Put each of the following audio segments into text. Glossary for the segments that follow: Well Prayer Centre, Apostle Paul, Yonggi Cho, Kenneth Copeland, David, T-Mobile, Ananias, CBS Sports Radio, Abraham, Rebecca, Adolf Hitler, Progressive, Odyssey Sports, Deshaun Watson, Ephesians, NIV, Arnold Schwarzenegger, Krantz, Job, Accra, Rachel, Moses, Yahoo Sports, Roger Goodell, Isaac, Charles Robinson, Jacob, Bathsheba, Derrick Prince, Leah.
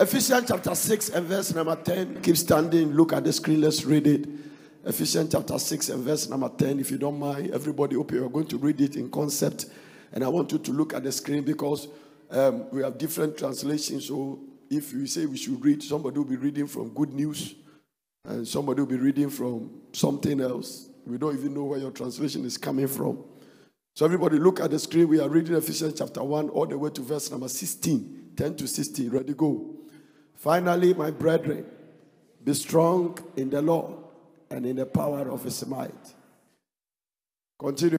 Ephesians chapter 6 and verse number 10. Keep standing. Look at the screen. Let's read it. Ephesians chapter 6 and verse number 10. If you don't mind, everybody up here, we're going to read it in concept. And I want you to look at the screen because we have different translations. So if you say we should read, somebody will be reading from Good News and somebody will be reading from something else. We don't even know where your translation is coming from. So everybody look at the screen. We are reading Ephesians chapter 1 all the way to verse number 16. 10 to 16. Ready, go. Finally, my brethren, be strong in the Lord and in the power of his might. Continue.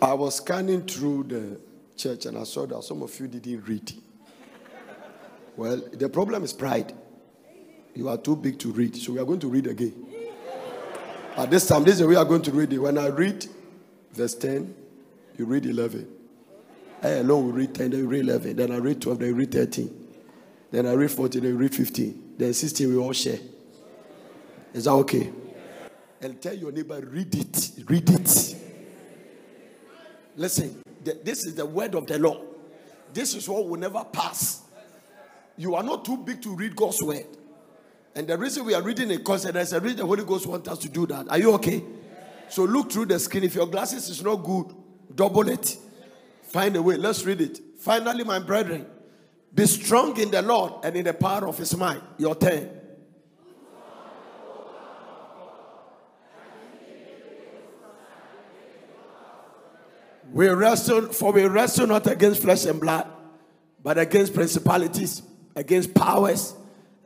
I was scanning through the church and I saw that some of you didn't read. Well, the problem is pride. You are too big to read, so we are going to read again. At this time, this is the way we are going to read it. When I read verse 10, you read 11. I alone will read 10, then you read 11. Then I read 12, then you read 13. Then I read 14, then you read 15. Then 16, we all share. Is that okay? And tell your neighbor, read it. Read it. Listen, this is the word of the Lord. This is what will never pass. You are not too big to read God's word. And the reason we are reading it, because there's a reason the Holy Ghost wants us to do that. Are you okay? Yeah. So look through the screen. If your glasses is not good, double it. Find a way. Let's read it. Finally, my brethren, be strong in the Lord and in the power of his might. Your turn. We wrestle not against flesh and blood, but against principalities, against powers,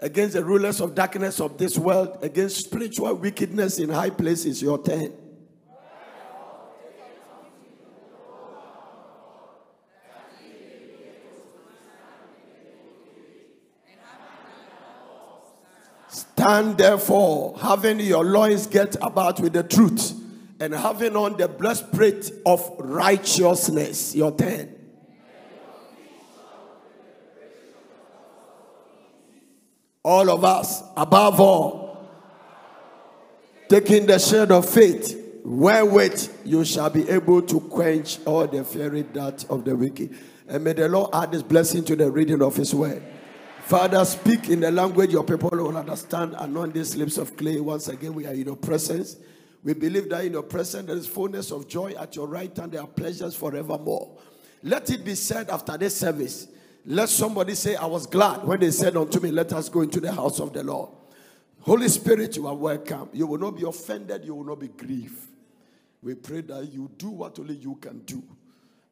against the rulers of darkness of this world, against spiritual wickedness in high places. Your turn. Stand therefore, having your loins girt about with the truth, and having on the breastplate of righteousness. Your turn. All of us, above all, taking the shield of faith, wherewith you shall be able to quench all the fiery darts of the wicked. And may the Lord add this blessing to the reading of his word. Father, speak in the language your people will understand, and on these lips of clay. Once again, we are in your presence. We believe that in your presence there is fullness of joy. At your right hand there are pleasures forevermore. Let it be said after this service. Let somebody say, I was glad when they said unto me, let us go into the house of the Lord. Holy Spirit, you are welcome. You will not be offended. You will not be grieved. We pray that you do what only you can do.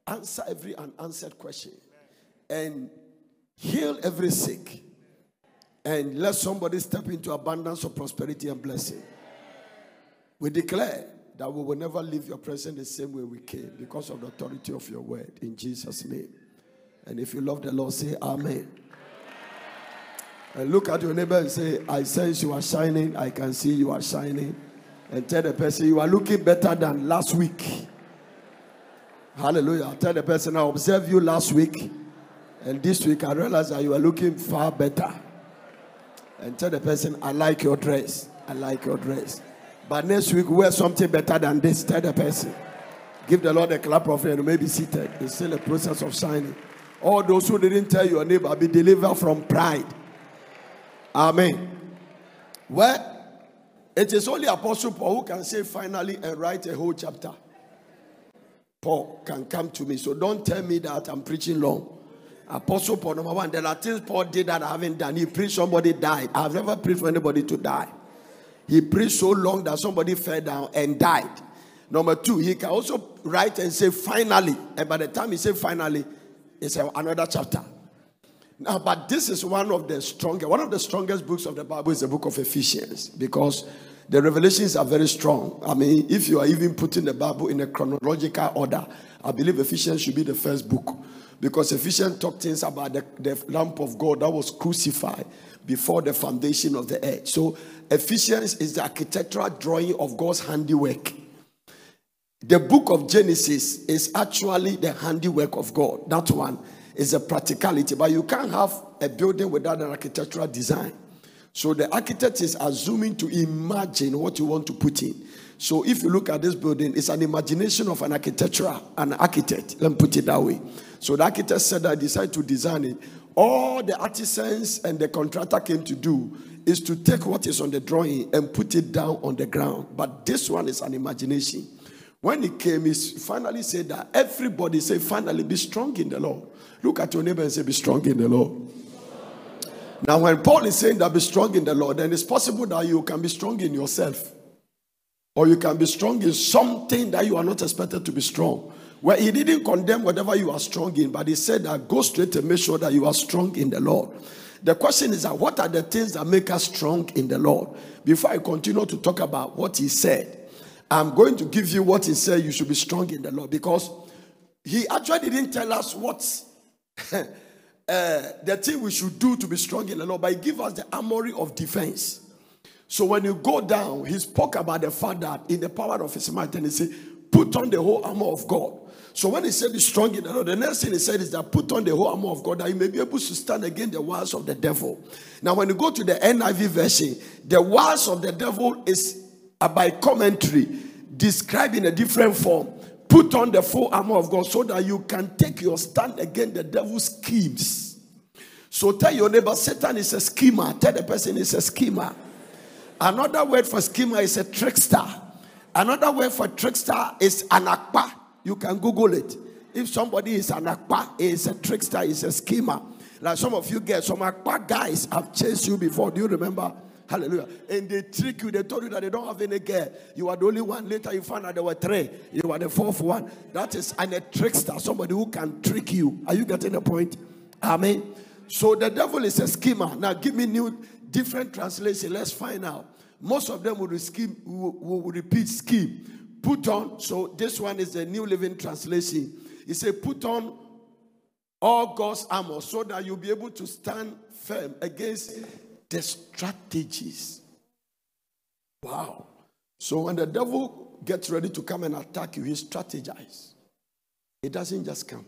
Answer every unanswered question. And heal every sick. And let somebody step into abundance of prosperity and blessing. We declare that we will never leave your presence the same way we came because of the authority of your word. In Jesus' name. And if you love the Lord, say Amen. And look at your neighbor and say, I sense you are shining. I can see you are shining. And tell the person, you are looking better than last week. Hallelujah. Tell the person, I observed you last week. And this week I realized that you are looking far better. And tell the person, I like your dress. I like your dress. But next week, wear something better than this. Tell the person. Give the Lord a clap of hand. You may be seated. It's still a process of signing. All those who didn't tell your neighbor, be delivered from pride. Amen. Well, it is only Apostle Paul who can say finally and write a whole chapter. Paul can come to me. So don't tell me that I'm preaching long. Apostle Paul, number one, there are things Paul did that I haven't done. He preached, somebody died. I've never preached for anybody to die. He preached so long that somebody fell down and died. Number two, he can also write and say finally. And by the time he said finally, it's another chapter. Now, but this is one of the strongest books of the Bible is the book of Ephesians, because the revelations are very strong. I mean, if you are even putting the Bible in a chronological order, I believe Ephesians should be the first book, because Ephesians talk things about the lamp of God that was crucified before the foundation of the earth. So Ephesians is the architectural drawing of God's handiwork. The book of Genesis is actually the handiwork of God. That one is a practicality, but you can't have a building without an architectural design. So the architect is assuming to imagine what you want to put in. So if you look at this building, it's an imagination of an architect. Let me put it that way. So the architect said, I decided to design it. All the artisans and the contractor came to do is to take what is on the drawing and put it down on the ground. But this one is an imagination. When he came, he finally said that everybody say, finally, be strong in the Lord. Look at your neighbor and say, be strong in the Lord. Now, when Paul is saying that be strong in the Lord, then it's possible that you can be strong in yourself. Or you can be strong in something that you are not expected to be strong. Well, he didn't condemn whatever you are strong in, but he said that go straight and make sure that you are strong in the Lord. The question is that what are the things that make us strong in the Lord? Before I continue to talk about what he said, I'm going to give you what he said you should be strong in the Lord, because he actually didn't tell us what the thing we should do to be strong in the Lord, but he gave us the armory of defense. So when you go down, he spoke about the fact that in the power of his might, and he said, put on the whole armor of God. So when he said be strong in the Lord, the next thing he said is that put on the whole armor of God, that you may be able to stand against the wiles of the devil. Now when you go to the NIV version, the wiles of the devil is by commentary described in a different form. Put on the full armor of God so that you can take your stand against the devil's schemes. So tell your neighbor, Satan is a schemer. Tell the person he's a schemer. Another word for schemer is a trickster. Another word for trickster is an akpa. You can Google it. If somebody is an akpa, is a trickster, is a schemer. Like some of you get some akpa guys have chased you before. Do you remember? Hallelujah. And they trick you. They told you that they don't have any girl. You are the only one. Later you found out there were three. You are the fourth one. That is a trickster. Somebody who can trick you. Are you getting the point? Amen. So the devil is a schemer. Now give me new different translation. Let's find out. Most of them will repeat scheme. Put on. So this one is the New Living Translation. It says put on all God's armor so that you'll be able to stand firm against the strategies. Wow. So when the devil gets ready to come and attack you, he strategizes. It doesn't just come.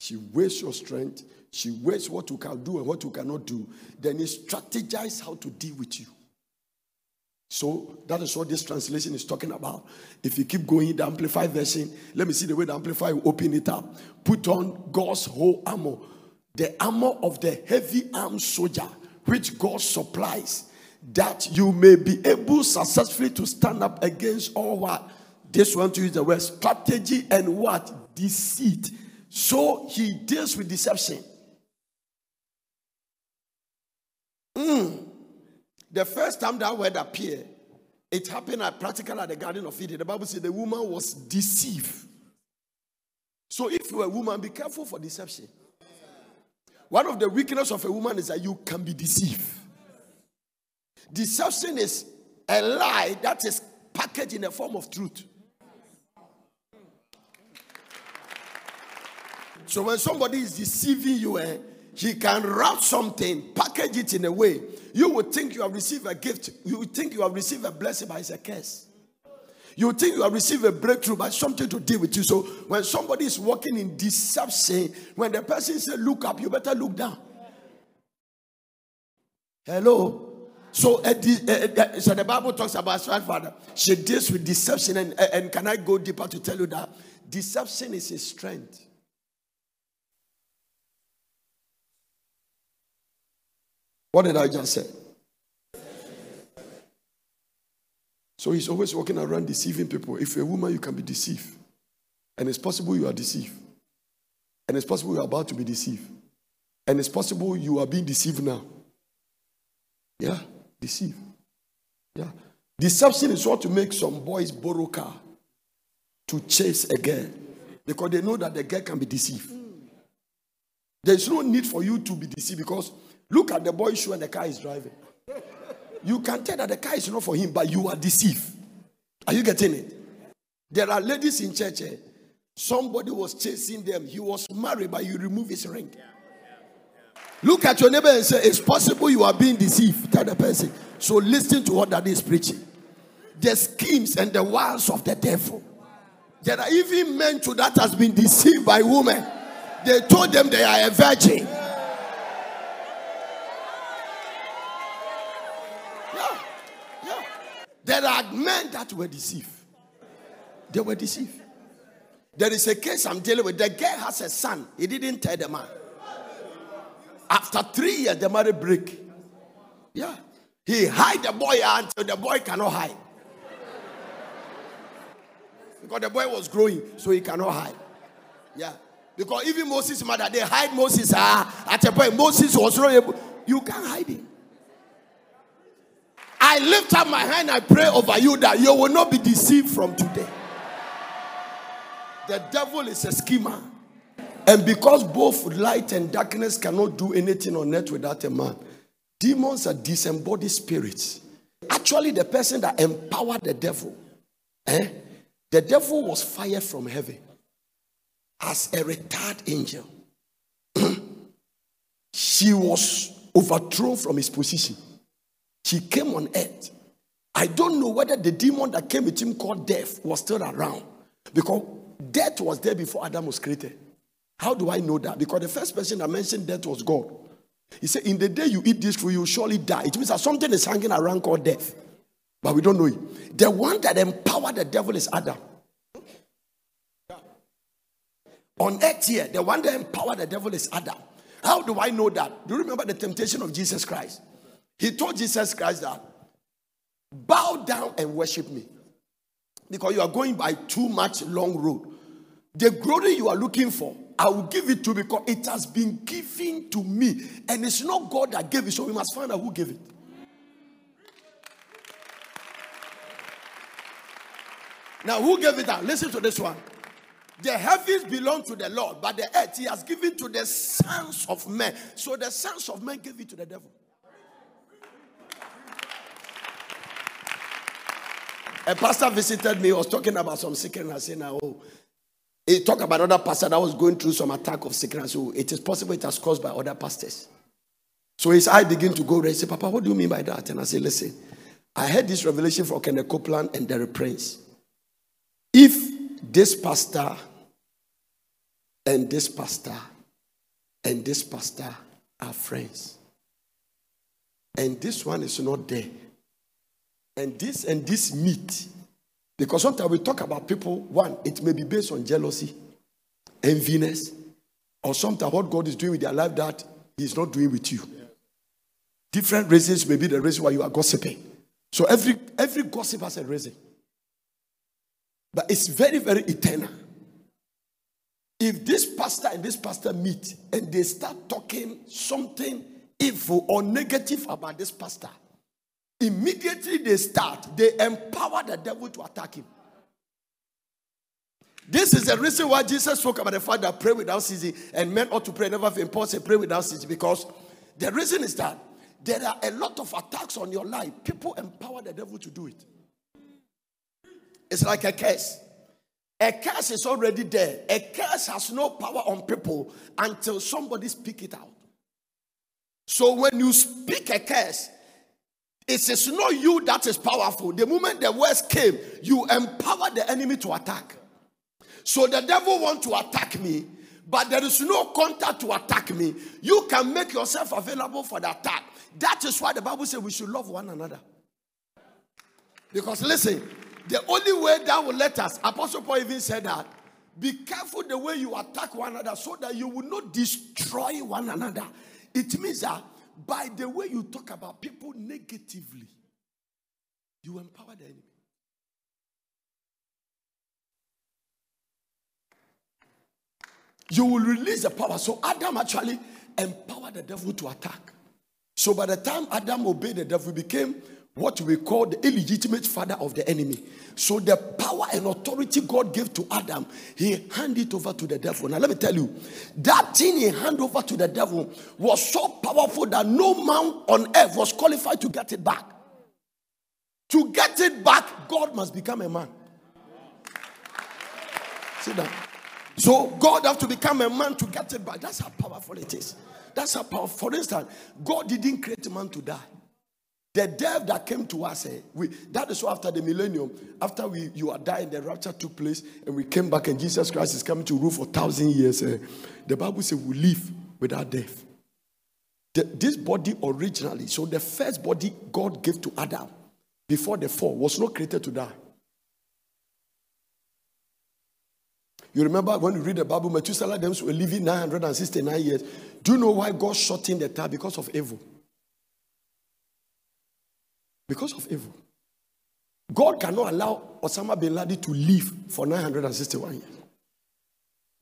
She weighs your strength. She weighs what you can do and what you cannot do. Then he strategizes how to deal with you. So that is what this translation is talking about. If you keep going, the Amplified version, let me see the way the Amplified will open it up. Put on God's whole armor. The armor of the heavy armed soldier, which God supplies, that you may be able successfully to stand up against all what? This one to use the word strategy and what? Deceit. So he deals with deception. The first time that word appeared, it happened at the Garden of Eden. The Bible says the woman was deceived. So if you're a woman, be careful for deception. One of the weaknesses of a woman is that you can be deceived. Deception is a lie that is packaged in the form of truth. So when somebody is deceiving you, he can wrap something, package it in a way. You would think you have received a gift. You would think you have received a blessing, but it's a curse. You think you have received a breakthrough, but something to deal with you. So when somebody is walking in deception, when the person says look up, you better look down. Hello? So the Bible talks about his grandfather. She deals with deception, and can I go deeper to tell you that deception is his strength. What did I just say? So he's always walking around deceiving people. If you're a woman, you can be deceived. And it's possible you are deceived. And it's possible you're about to be deceived. And it's possible you are being deceived now. Yeah, deceived. Yeah. Deception is what to make some boys borrow car to chase a girl. Because they know that the girl can be deceived. There's no need for you to be deceived because look at the boy's shoe and the car is driving. You can tell that the car is not for him, but you are deceived. Are you getting it? There are ladies in church. Somebody was chasing them. He was married, but you remove his ring. Look at your neighbor and say, it's possible you are being deceived. Tell the person. So listen to what that is preaching. The schemes and the wiles of the devil. There are even men too that has been deceived by women. They told them they are a virgin. Yeah, yeah. There are men that were deceived. They were deceived. There is a case I'm dealing with. The girl has a son. He didn't tell the man. After 3 years, the marriage break. Yeah. He hide the boy until the boy cannot hide. Because the boy was growing, so he cannot hide. Yeah. Because even Moses' mother, they hide Moses. At a point, Moses was not able. You can't hide him. I lift up my hand, I pray over you that you will not be deceived from today. The devil is a schemer. And because both light and darkness cannot do anything on earth without a man, demons are disembodied spirits. Actually, the person that empowered the devil, the devil was fired from heaven as a retired angel. She was overthrown from his position. She came on earth. I don't know whether the demon that came with him called death was still around. Because death was there before Adam was created. How do I know that? Because the first person that mentioned death was God. He said, in the day you eat this fruit, you will surely die. It means that something is hanging around called death. But we don't know it. The one that empowered the devil is Adam. On earth here, the one that empowered the devil is Adam. How do I know that? Do you remember the temptation of Jesus Christ? He told Jesus Christ that, bow down and worship me. Because you are going by too much long road. The glory you are looking for, I will give it to you because it has been given to me. And it's not God that gave it, so we must find out who gave it. Now, who gave it out? Listen to this one. The heavens belong to the Lord, but the earth He has given to the sons of men. So the sons of men gave it to the devil. A pastor visited me, he was talking about some sickness, saying, oh, he talked about another pastor that was going through some attack of sickness. So it is possible it has caused by other pastors. So his eye began to go red. He said, Papa, what do you mean by that? And I said, listen, I heard this revelation from Kenneth Copeland and Derrick Prince. If this pastor and this pastor and this pastor are friends, and this one is not there, and this meet. Because sometimes we talk about people, one, it may be based on jealousy, enviness, or sometimes what God is doing with their life that He's not doing with you. Yeah. Different reasons may be the reason why you are gossiping. So every gossip has a reason. But it's very, very eternal. If this pastor and this pastor meet and they start talking something evil or negative about this pastor, immediately they start, they empower the devil to attack him. This is the reason why Jesus spoke about the fact that pray without ceasing, and men ought to pray never fail. Paul said pray without ceasing, because the reason is that there are a lot of attacks on your life. People empower the devil to do it. It's like a curse. A curse is already there. A curse has no power on people until somebody speaks it out. So when you speak a curse, it is not you that is powerful. The moment the words came, you empower the enemy to attack. So the devil wants to attack me, but there is no counter to attack me. You can make yourself available for the attack. That is why the Bible says we should love one another. Because listen, the only way that will let us, Apostle Paul even said that, be careful the way you attack one another so that you will not destroy one another. It means that by the way you talk about people negatively, you empower the enemy. You will release the power. So Adam actually, empower the devil to attack. So by the time Adam obeyed the devil, he became what we call the illegitimate father of the enemy. So the power and authority God gave to Adam, he handed it over to the devil. Now let me tell you, that thing he handed over to the devil was so powerful that no man on earth was qualified to get it back. To get it back, God must become a man. Sit down. So God have to become a man to get it back. That's how powerful it is. That's how powerful. For instance, God didn't create a man to die. The death that came to us, that is why after the millennium, after you are dying, the rapture took place, and we came back, and Jesus Christ is coming to rule for 1,000 years. The Bible says we live without death. This body originally, so the first body God gave to Adam before the fall was not created to die. You remember when you read the Bible, Methuselah them were living 969 years. Do you know why God shut in the time? Because of evil. Because of evil. God cannot allow Osama bin Laden to live for 961 years.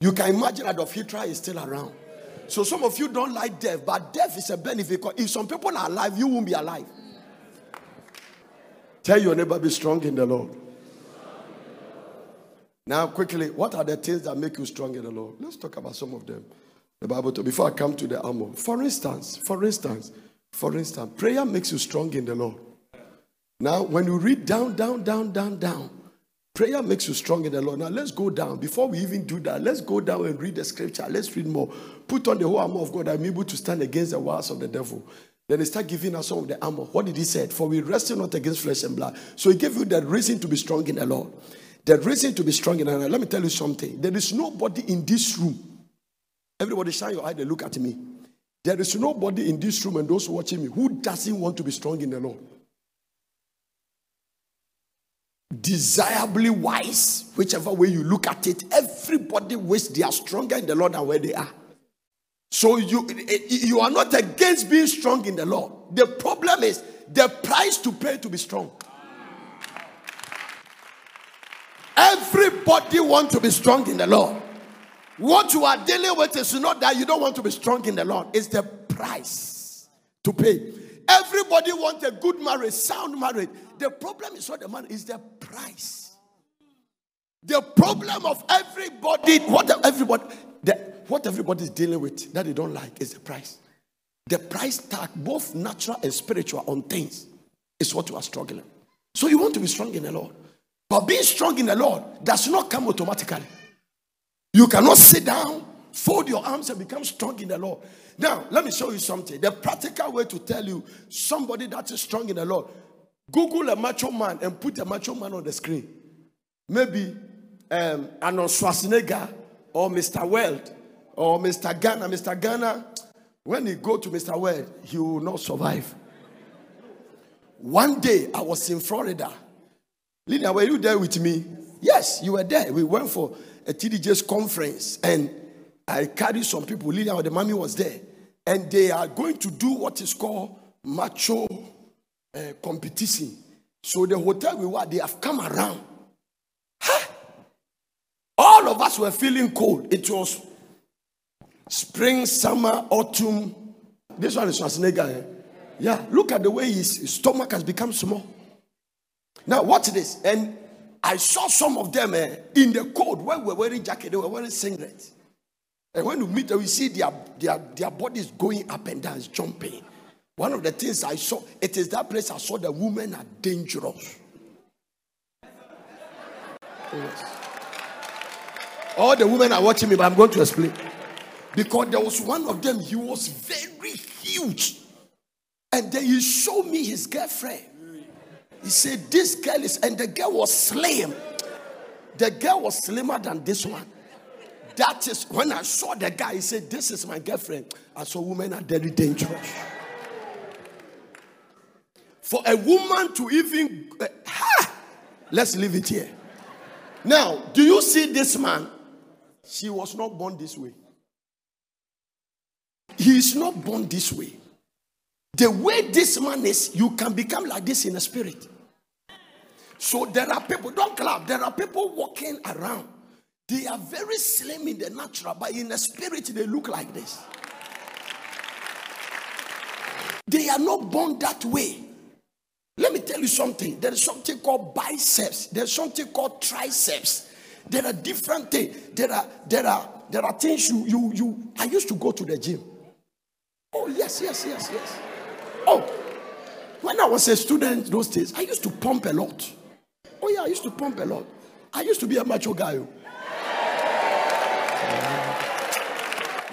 You can imagine Adolf Hitler is still around. So some of you don't like death, but death is a benefit. Because if some people are alive, you won't be alive. Tell your neighbor, be strong in the Lord. Now, quickly, what are the things that make you strong in the Lord? Let's talk about some of them. The Bible, before I come to the armor. For instance, prayer makes you strong in the Lord. Now, when you read down, prayer makes you strong in the Lord. Now, let's go down. Before we even do that, let's go down and read the scripture. Let's read more. Put on the whole armor of God. I'm able to stand against the wiles of the devil. Then he started giving us some of the armor. What did he say? For we wrestle not against flesh and blood. So he gave you that reason to be strong in the Lord. The reason to be strong in the Lord. Let me tell you something. There is nobody in this room. Everybody shine your eye and look at me. There is nobody in this room and those watching me who doesn't want to be strong in the Lord. Desirably wise, whichever way you look at it, everybody wishes they are stronger in the Lord than where they are. So you are not against being strong in the Lord. The problem is the price to pay to be strong. Everybody wants to be strong in the Lord. What you are dealing with is not that you don't want to be strong in the Lord. It's the price to pay. Everybody wants a good marriage, sound marriage. The problem is not the marriage, it's the price. The problem of everybody, what everybody is dealing with that they don't like is the price. The price tag, both natural and spiritual, on things is what you are struggling. So you want to be strong in the Lord. But being strong in the Lord does not come automatically. You cannot sit down, fold your arms, and become strong in the Lord. Now, let me show you something. The practical way to tell you somebody that is strong in the Lord, Google a macho man and put a macho man on the screen. Maybe Arnold Schwarzenegger or Mr. World or Mr. Ghana. Mr. Ghana, when he go to Mr. World, he will not survive. One day, I was in Florida. Lina, were you there with me? Yes, you were there. We went for a TDJ's conference, and I carried some people. Leah or the mommy was there, and they are going to do what is called macho competition. So the hotel we were, they have come around. Huh? All of us were feeling cold. It was spring, summer, autumn. This one is Schwarzenegger. Eh? Yeah, look at the way his stomach has become small. Now watch this. And I saw some of them in the cold, when we were wearing jacket, they were wearing singlets. And when we meet them, we see their bodies going up and down, jumping. One of the things I saw, it is that place I saw the women are dangerous. Yes. All the women are watching me, but I'm going to explain. Because there was one of them, he was very huge. And then he showed me his girlfriend. He said, this girl is, and the girl was slim. The girl was slimmer than this one. That is, when I saw the guy, he said, this is my girlfriend. I saw women are very dangerous. For a woman to even, let's leave it here. Now, do you see this man? She was not born this way. He is not born this way. The way this man is, you can become like this in the spirit. So there are people, don't clap, there are people walking around. They are very slim in the natural, but in the spirit, they look like this. They are not born that way. Let me tell you something. There is something called biceps. There is something called triceps. There are different things. There are things you I used to go to the gym. Oh, yes. Oh, when I was a student those days, I used to pump a lot. Oh, yeah, I used to pump a lot. I used to be a macho guy. You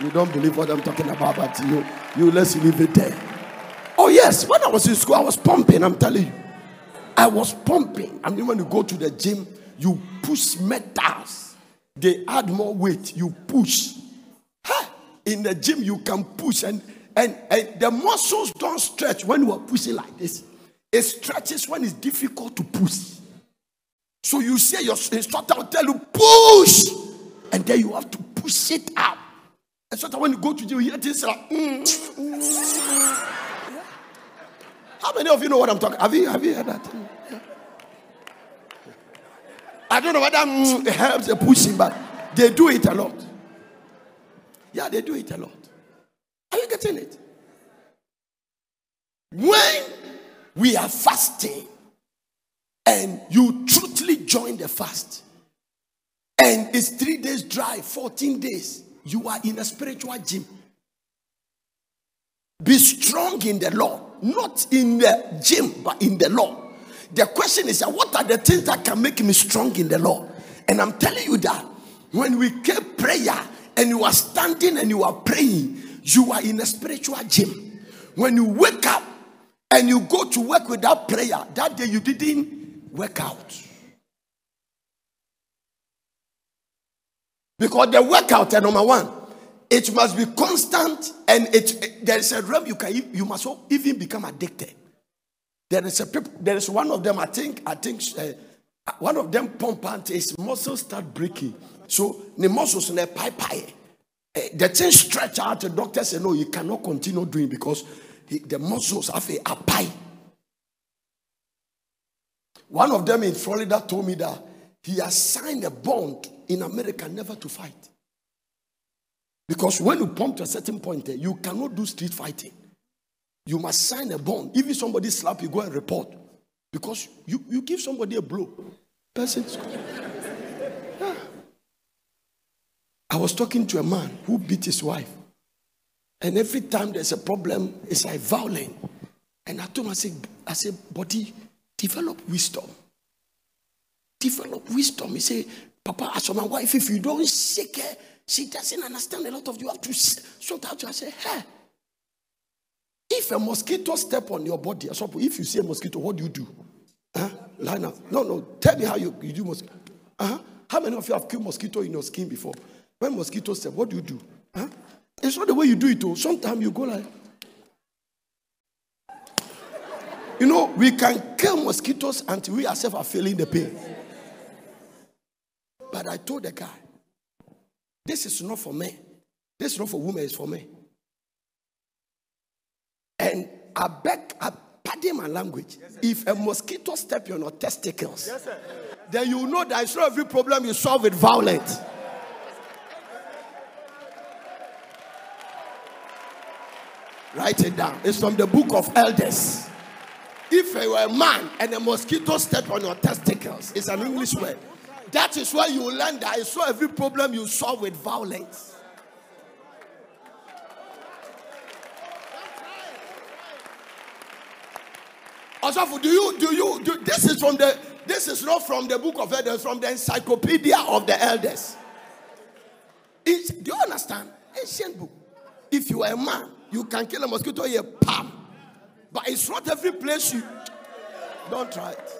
don't believe what I'm talking about, but you let's leave it there. Oh, yes, when I was in school, I was pumping, I'm telling you. I was pumping. I mean, when you go to the gym, you push metals. They add more weight. You push. In the gym, you can push. And the muscles don't stretch when you are pushing like this. It stretches when it's difficult to push. So you say your instructor will tell you, push. And then you have to push it up. And so that when you go to gym, you hear things like, yeah. How many of you know what I'm talking? Have you heard that? Yeah. I don't know whether it helps the pushing, but they do it a lot. Yeah, they do it a lot. Are you getting it? When we are fasting and you truthfully join the fast and it's 3 days dry, 14 days, you are in a spiritual gym. Be strong in the Lord, not in the gym, but in the Lord. The question is, what are the things that can make me strong in the Lord? And I'm telling you that when we keep prayer and you are standing and you are praying, you are in a spiritual gym. When you wake up and you go to work without prayer, that day you didn't work out. Because the workout, number one, it must be constant, and there is a realm you must even become addicted. There is one of them, I think one of them pump and his muscles start breaking. So the muscles in the pipe, the thing stretch out. The doctor said no, you cannot continue doing because the muscles have a pipe. One of them in Florida told me that he has signed a bond in America never to fight. Because when you pump to a certain point, you cannot do street fighting. You must sign a bond. Even somebody slap you, go and report. Because you give somebody a blow. Person's yeah. I was talking to a man who beat his wife. And every time there's a problem, it's like violent. And I told him, I said, buddy, develop wisdom. Develop wisdom. He said, Papa, as for my wife, if you don't shake her, she doesn't understand a lot of you. Have to sort out. I say, hey, if a mosquito step on your body, if you see a mosquito, what do you do? Huh? Line up. No. Tell me how you do mosquito. Uh-huh. How many of you have killed mosquito in your skin before? When mosquito step, what do you do? Huh? It's not the way you do it, though. Sometimes you go like, you know, we can kill mosquitoes until we ourselves are feeling the pain. But I told the guy, this is not for men. This is not for women, it's for me. And pardon my language. Yes, if a mosquito step on your testicles, yes, sir. Then you know that it's not every problem you solve with violence. Write it down. It's from the book of Elders. If you were a man and a mosquito step on your testicles, it's an English word. That is why you learn that it's not every problem you solve with violence. Also, this is not from the book of Elders, from the encyclopedia of the elders. Do you understand? Ancient book. If you are a man, you can kill a mosquito here, pam. But it's not every place you don't try it.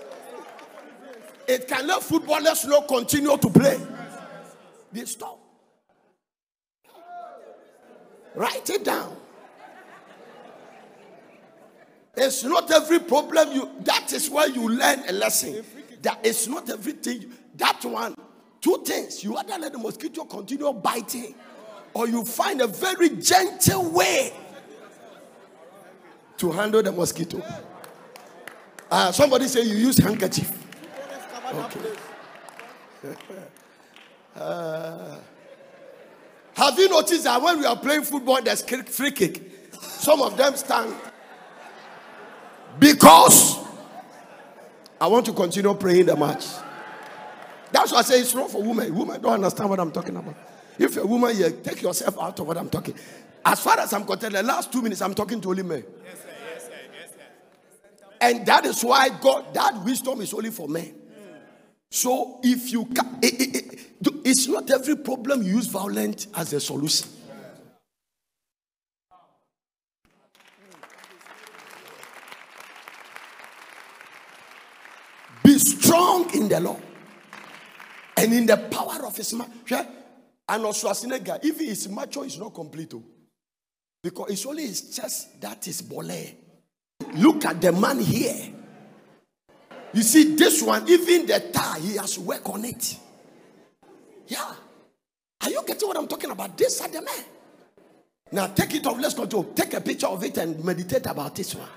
It can let footballers not continue to play. They stop. Write it down. It's not every problem that is where you learn a lesson. That it's not everything. That one, two things. You either let the mosquito continue biting, or you find a very gentle way to handle the mosquito. Somebody say you use handkerchief. Okay. Have you noticed that when we are playing football, there's free kick? Some of them stand Because I want to continue praying the match. That's why I say it's wrong for women. Women don't understand what I'm talking about. If you're a woman, you take yourself out of what I'm talking. As far as I'm concerned, the last 2 minutes I'm talking to only men. Yes, sir. Yes, sir. Yes, sir. And that is why God, that wisdom is only for men. Yeah. So if you can, it's not every problem you use violence as a solution. Be strong in the Lord and in the power of his might. Arnold Schwarzenegger, if he is macho, he's not complete. Because it's only his chest that is bole. Look at the man here. You see, this one, even the tie, he has to work on it. Yeah. Are you getting what I'm talking about? These are the men. Now take it off. Let's go to take a picture of it and meditate about this one.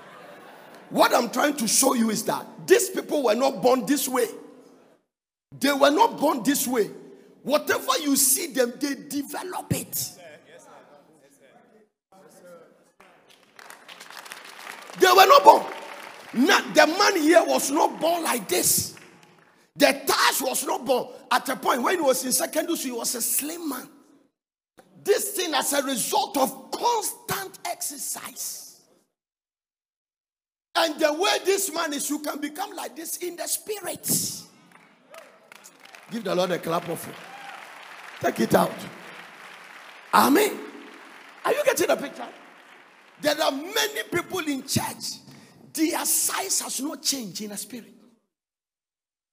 What I'm trying to show you is that these people were not born this way. They were not born this way. Whatever you see them, they develop it. Yes, sir. Yes, sir. Yes, sir. They were not born. Not, the man here was not born like this. The Taj was not born. At a point when he was in secondary school, he was a slim man. This thing as a result of constant exercise. And the way this man is, you can become like this in the spirit. Give the Lord a clap of it. Take it out. Amen. Are you getting the picture? There are many people in church. Their size has not changed in the spirit.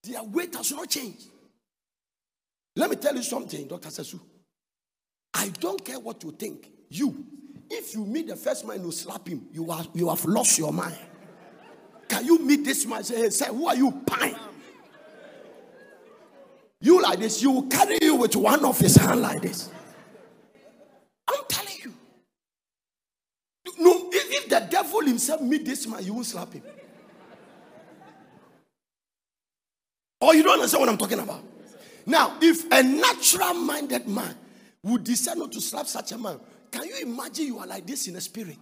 Their weight has not changed. Let me tell you something, Dr. Sesu. I don't care what you think. You, if you meet the first man who slap him, you have lost your mind. Can you meet this man and say, hey, sir, who are you? Pine. You like this, you will carry you with one of his hand like this. I'm telling you. No, if the devil himself meet this man, you won't slap him. Or you don't understand what I'm talking about. Now, if a natural-minded man would decide not to slap such a man, can you imagine you are like this in the spirit?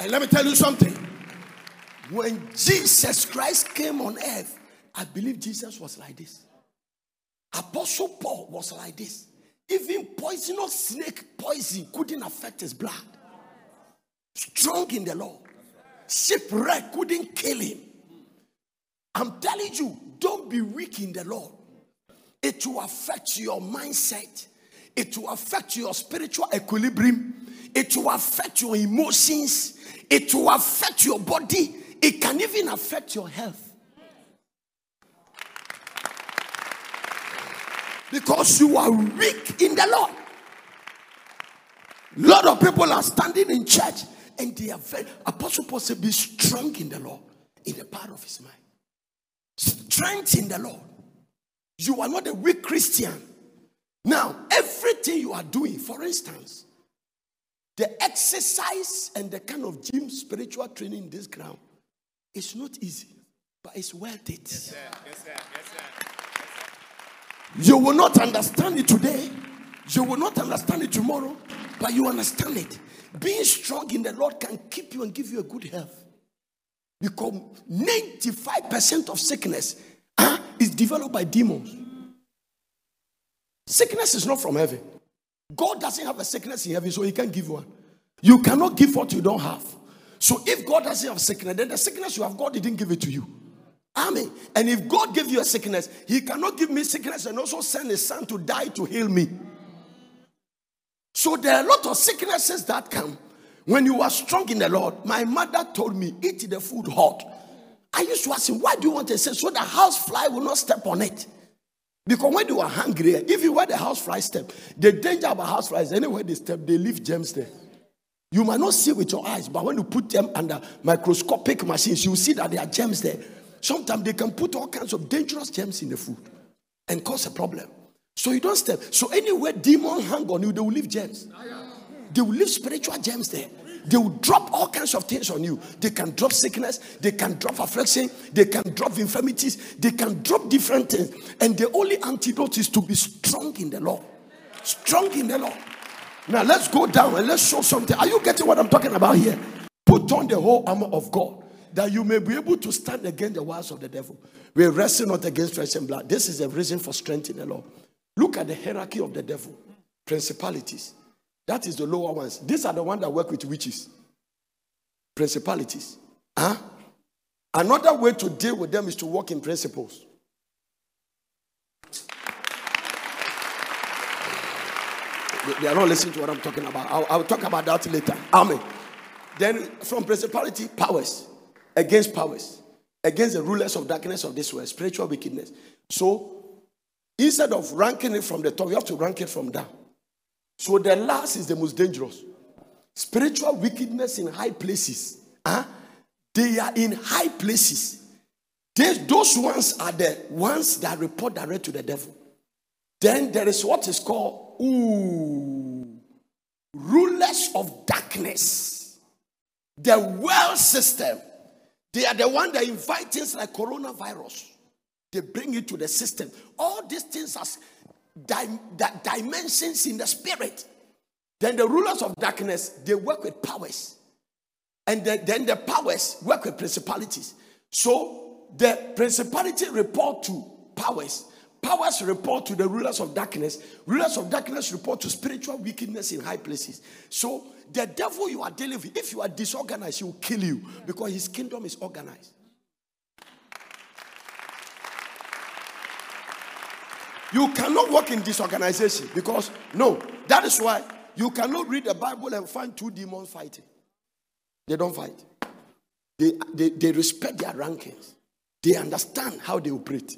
And let me tell you something. When Jesus Christ came on earth, I believe Jesus was like this. Apostle Paul was like this. Even poisonous snake poison couldn't affect his blood. Strong in the Lord. Shipwreck couldn't kill him. I'm telling you, don't be weak in the Lord. It will affect your mindset. It will affect your spiritual equilibrium. It will affect your emotions. It will affect your body. It can even affect your health. Because you are weak in the Lord. A lot of people are standing in church and they are very. Apostle Paul said, be strong in the Lord, in the power of his might. Strength in the Lord. You are not a weak Christian. Now, everything you are doing, for instance, the exercise and the kind of gym spiritual training in this ground, it's not easy, but it's worth it. Yes, sir. Yes, sir. Yes, sir. You will not understand it today. You will not understand it tomorrow, but you understand it. Being strong in the Lord can keep you and give you a good health. Because 95% of sickness is developed by demons. Sickness is not from heaven. God doesn't have a sickness in heaven, so he can't give one. You cannot give what you don't have. So if God doesn't have sickness, then the sickness you have, God didn't give it to you. Amen. And if God gave you a sickness, he cannot give me sickness and also send his son to die to heal me. So there are a lot of sicknesses that come. When you are strong in the Lord, my mother told me, eat the food hot. I used to ask him, why do you want to say so the housefly will not step on it? Because when you are hungry, even where the housefly step, the danger about houseflies, anywhere they step, they leave germs there. You might not see with your eyes, but when you put them under microscopic machines, you see that there are germs there. Sometimes they can put all kinds of dangerous germs in the food and cause a problem. So you don't step. So anywhere demons hang on you, they will leave germs. They will leave spiritual germs there. They will drop all kinds of things on you. They can drop sickness. They can drop affliction. They can drop infirmities. They can drop different things. And the only antidote is to be strong in the Lord. Strong in the Lord. Now let's go down and let's show something. Are you getting what I'm talking about here? Put on the whole armor of God, that you may be able to stand against the wiles of the devil. We're wrestling not against flesh and blood. This is a reason for strength in the Lord. Look at the hierarchy of the devil. Principalities. That is the lower ones. These are the ones that work with witches. Principalities. Huh? Another way to deal with them is to walk in principles. They are not listening to what I'm talking about. I'll talk about that later. Amen. Then from principality, powers. Against powers. Against the rulers of darkness of this world. Spiritual wickedness. So, instead of ranking it from the top, you have to rank it from down. So the last is the most dangerous. Spiritual wickedness in high places. Huh? They are in high places. Those ones are the ones that report direct to the devil. Then there is what is called rulers of darkness. The world system. They are the ones that invite things like coronavirus. They bring it to the system. All these things are dimensions in the spirit. Then the rulers of darkness, they work with powers. And then the powers work with principalities. So the principality report to powers. Powers report to the rulers of darkness. Rulers of darkness report to spiritual wickedness in high places. So the devil you are dealing with, if you are disorganized, he will kill you because his kingdom is organized. You cannot walk in disorganization because, no, that is why you cannot read the Bible and find two demons fighting. They don't fight. They respect their rankings. They understand how they operate.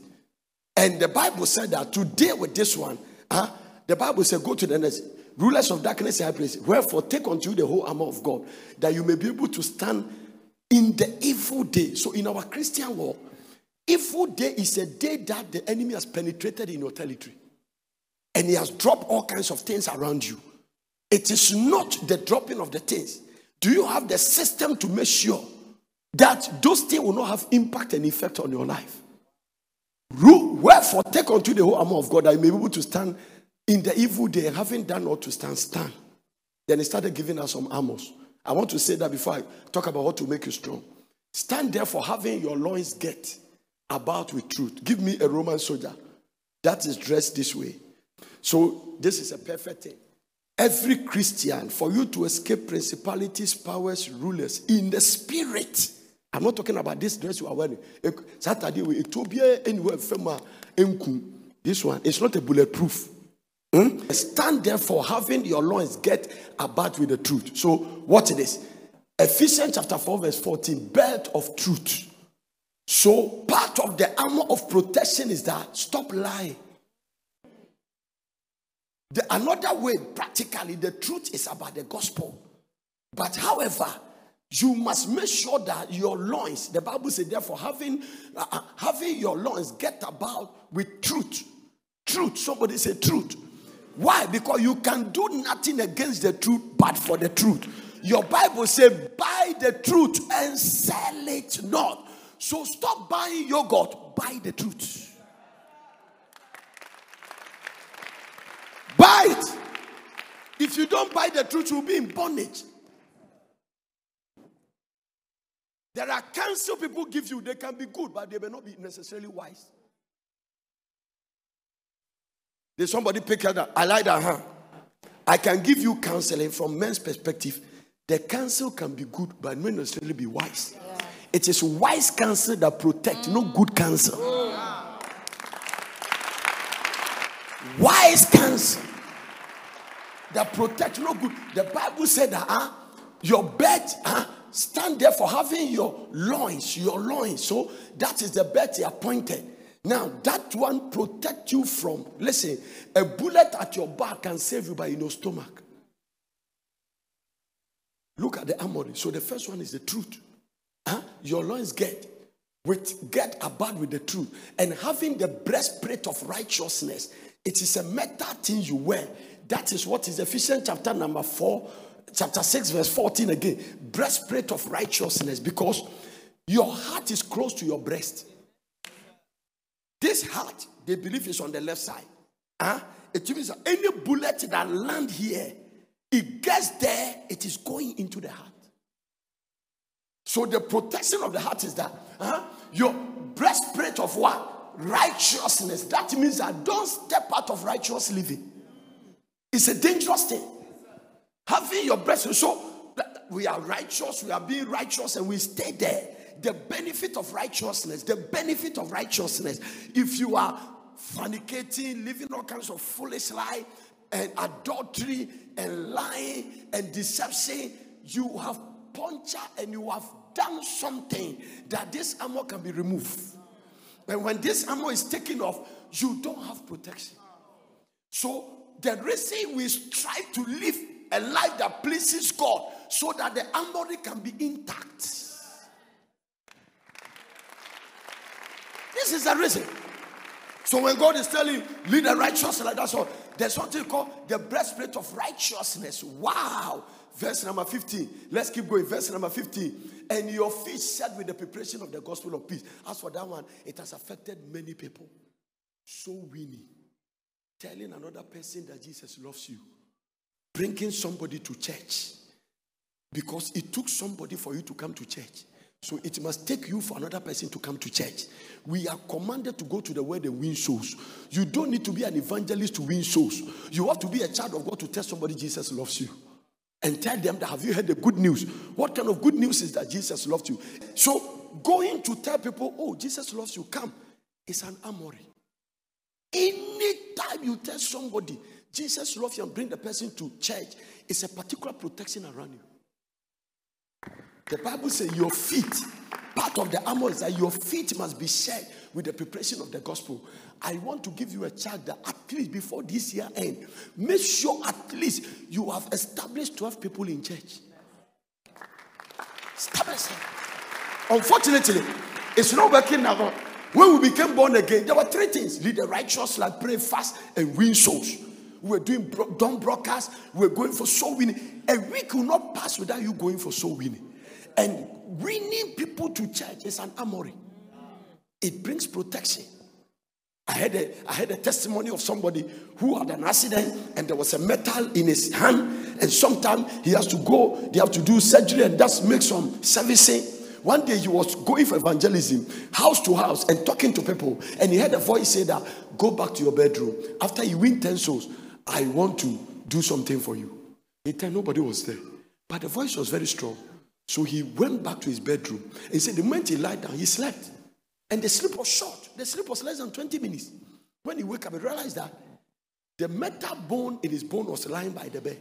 And the Bible said that to deal with this one, the Bible said, go to the next. Rulers of darkness in high places. Wherefore, take unto you the whole armor of God, that you may be able to stand in the evil day. So in our Christian world, evil day is a day that the enemy has penetrated in your territory. And he has dropped all kinds of things around you. It is not the dropping of the things. Do you have the system to make sure that those things will not have impact and effect on your life? Wherefore, take unto the whole armor of God, that you may be able to stand in the evil day, and having done all to stand, stand. Then he started giving us some armors. I want to say that before I talk about how to make you strong. Stand therefore, having your loins girt about with truth. Give me a Roman soldier that is dressed this way. So this is a perfect thing. Every Christian, for you to escape principalities, powers, rulers in the spirit. I'm not talking about this dress you are wearing. This one, it's not a bulletproof. Stand therefore, having your loins girt about with the truth. So what it is? Ephesians chapter 4 verse 14, belt of truth. So, part of the armor of protection is that stop lying. Another way, practically, the truth is about the gospel. But however, you must make sure that your loins, the Bible says, therefore, having your loins girt about with truth. Truth, somebody say truth. Why? Because you can do nothing against the truth but for the truth. Your Bible says, buy the truth and sell it not. So stop buying yogurt, buy the truth. Buy it. If you don't buy the truth, you'll be in bondage. There are counsel people give you. They can be good, but they may not be necessarily wise. There's somebody pick up that. I like that, huh? I can give you counseling from men's perspective. The counsel can be good, but may not necessarily be wise. Yeah. It is wise counsel that protects, no good counsel. Wow. Wise counsel that protects, no good. The Bible said that your belt, stand there for having your loins, So that is the belt he appointed. Now that one protects you from, listen, a bullet at your back can save you, but in your stomach. Look at the armory. So the first one is the truth. Your loins get about with the truth, and having the breastplate of righteousness. It is a metal thing you wear. That is what is Ephesians chapter 6 verse 14 again. Breastplate of righteousness, because your heart is close to your breast. This heart, they believe, is on the left side. It means that any bullet that lands here, It gets there, it is going into the heart. So the protection of the heart is that your breastplate of what? Righteousness. That means that don't step out of righteous living. It's a dangerous thing. Having your breastplate. So we are righteous, we are being righteous, and we stay there. The benefit of righteousness, the benefit of righteousness. If you are fornicating, living all kinds of foolish life, and adultery, and lying, and deception, you have punctured and you have done something that this armor can be removed. And when this armor is taken off, you don't have protection. So the reason we strive to live a life that pleases God, so that the armor can be intact. This is the reason. So when God is telling you, lead a righteous life, that's all. There's something called the breastplate of righteousness. Wow. Verse number 15. Let's keep going. Verse number 15. And your feet shod with the preparation of the gospel of peace. As for that one, it has affected many people. So winning. Telling another person that Jesus loves you. Bringing somebody to church. Because it took somebody for you to come to church. So it must take you for another person to come to church. We are commanded to go to the world and win souls. You don't need to be an evangelist to win souls. You have to be a child of God to tell somebody Jesus loves you. And tell them that, have you heard the good news? What kind of good news is that Jesus loves you? So going to tell people, oh, Jesus loves you, come. It's an armory. Anytime you tell somebody Jesus loves you and bring the person to church, it's a particular protection around you. The Bible says your feet, part of the armor is that your feet must be shod with the preparation of the gospel. I want to give you a charge that at least before this year end, make sure at least you have established 12 people in church. Establish them. Unfortunately, it's not working now. When we became born again, there were three things. Lead a righteous life, pray, fast, and win souls. We were doing dumb broadcasts. We were going for soul winning. A week will not pass without you going for soul winning. And winning people to church is an armory. It brings protection. I had a testimony of somebody who had an accident and there was a metal in his hand. And sometimes he has to go, they have to do surgery and just make some servicing. One day he was going for evangelism, house to house and talking to people. And he heard a voice say that, go back to your bedroom. After you win 10 souls, I want to do something for you. He said nobody was there. But the voice was very strong. So he went back to his bedroom. He said the moment he lied down, he slept. And the sleep was short. The sleep was less than 20 minutes. When he woke up, he realized that the metal bone in his bone was lying by the bed.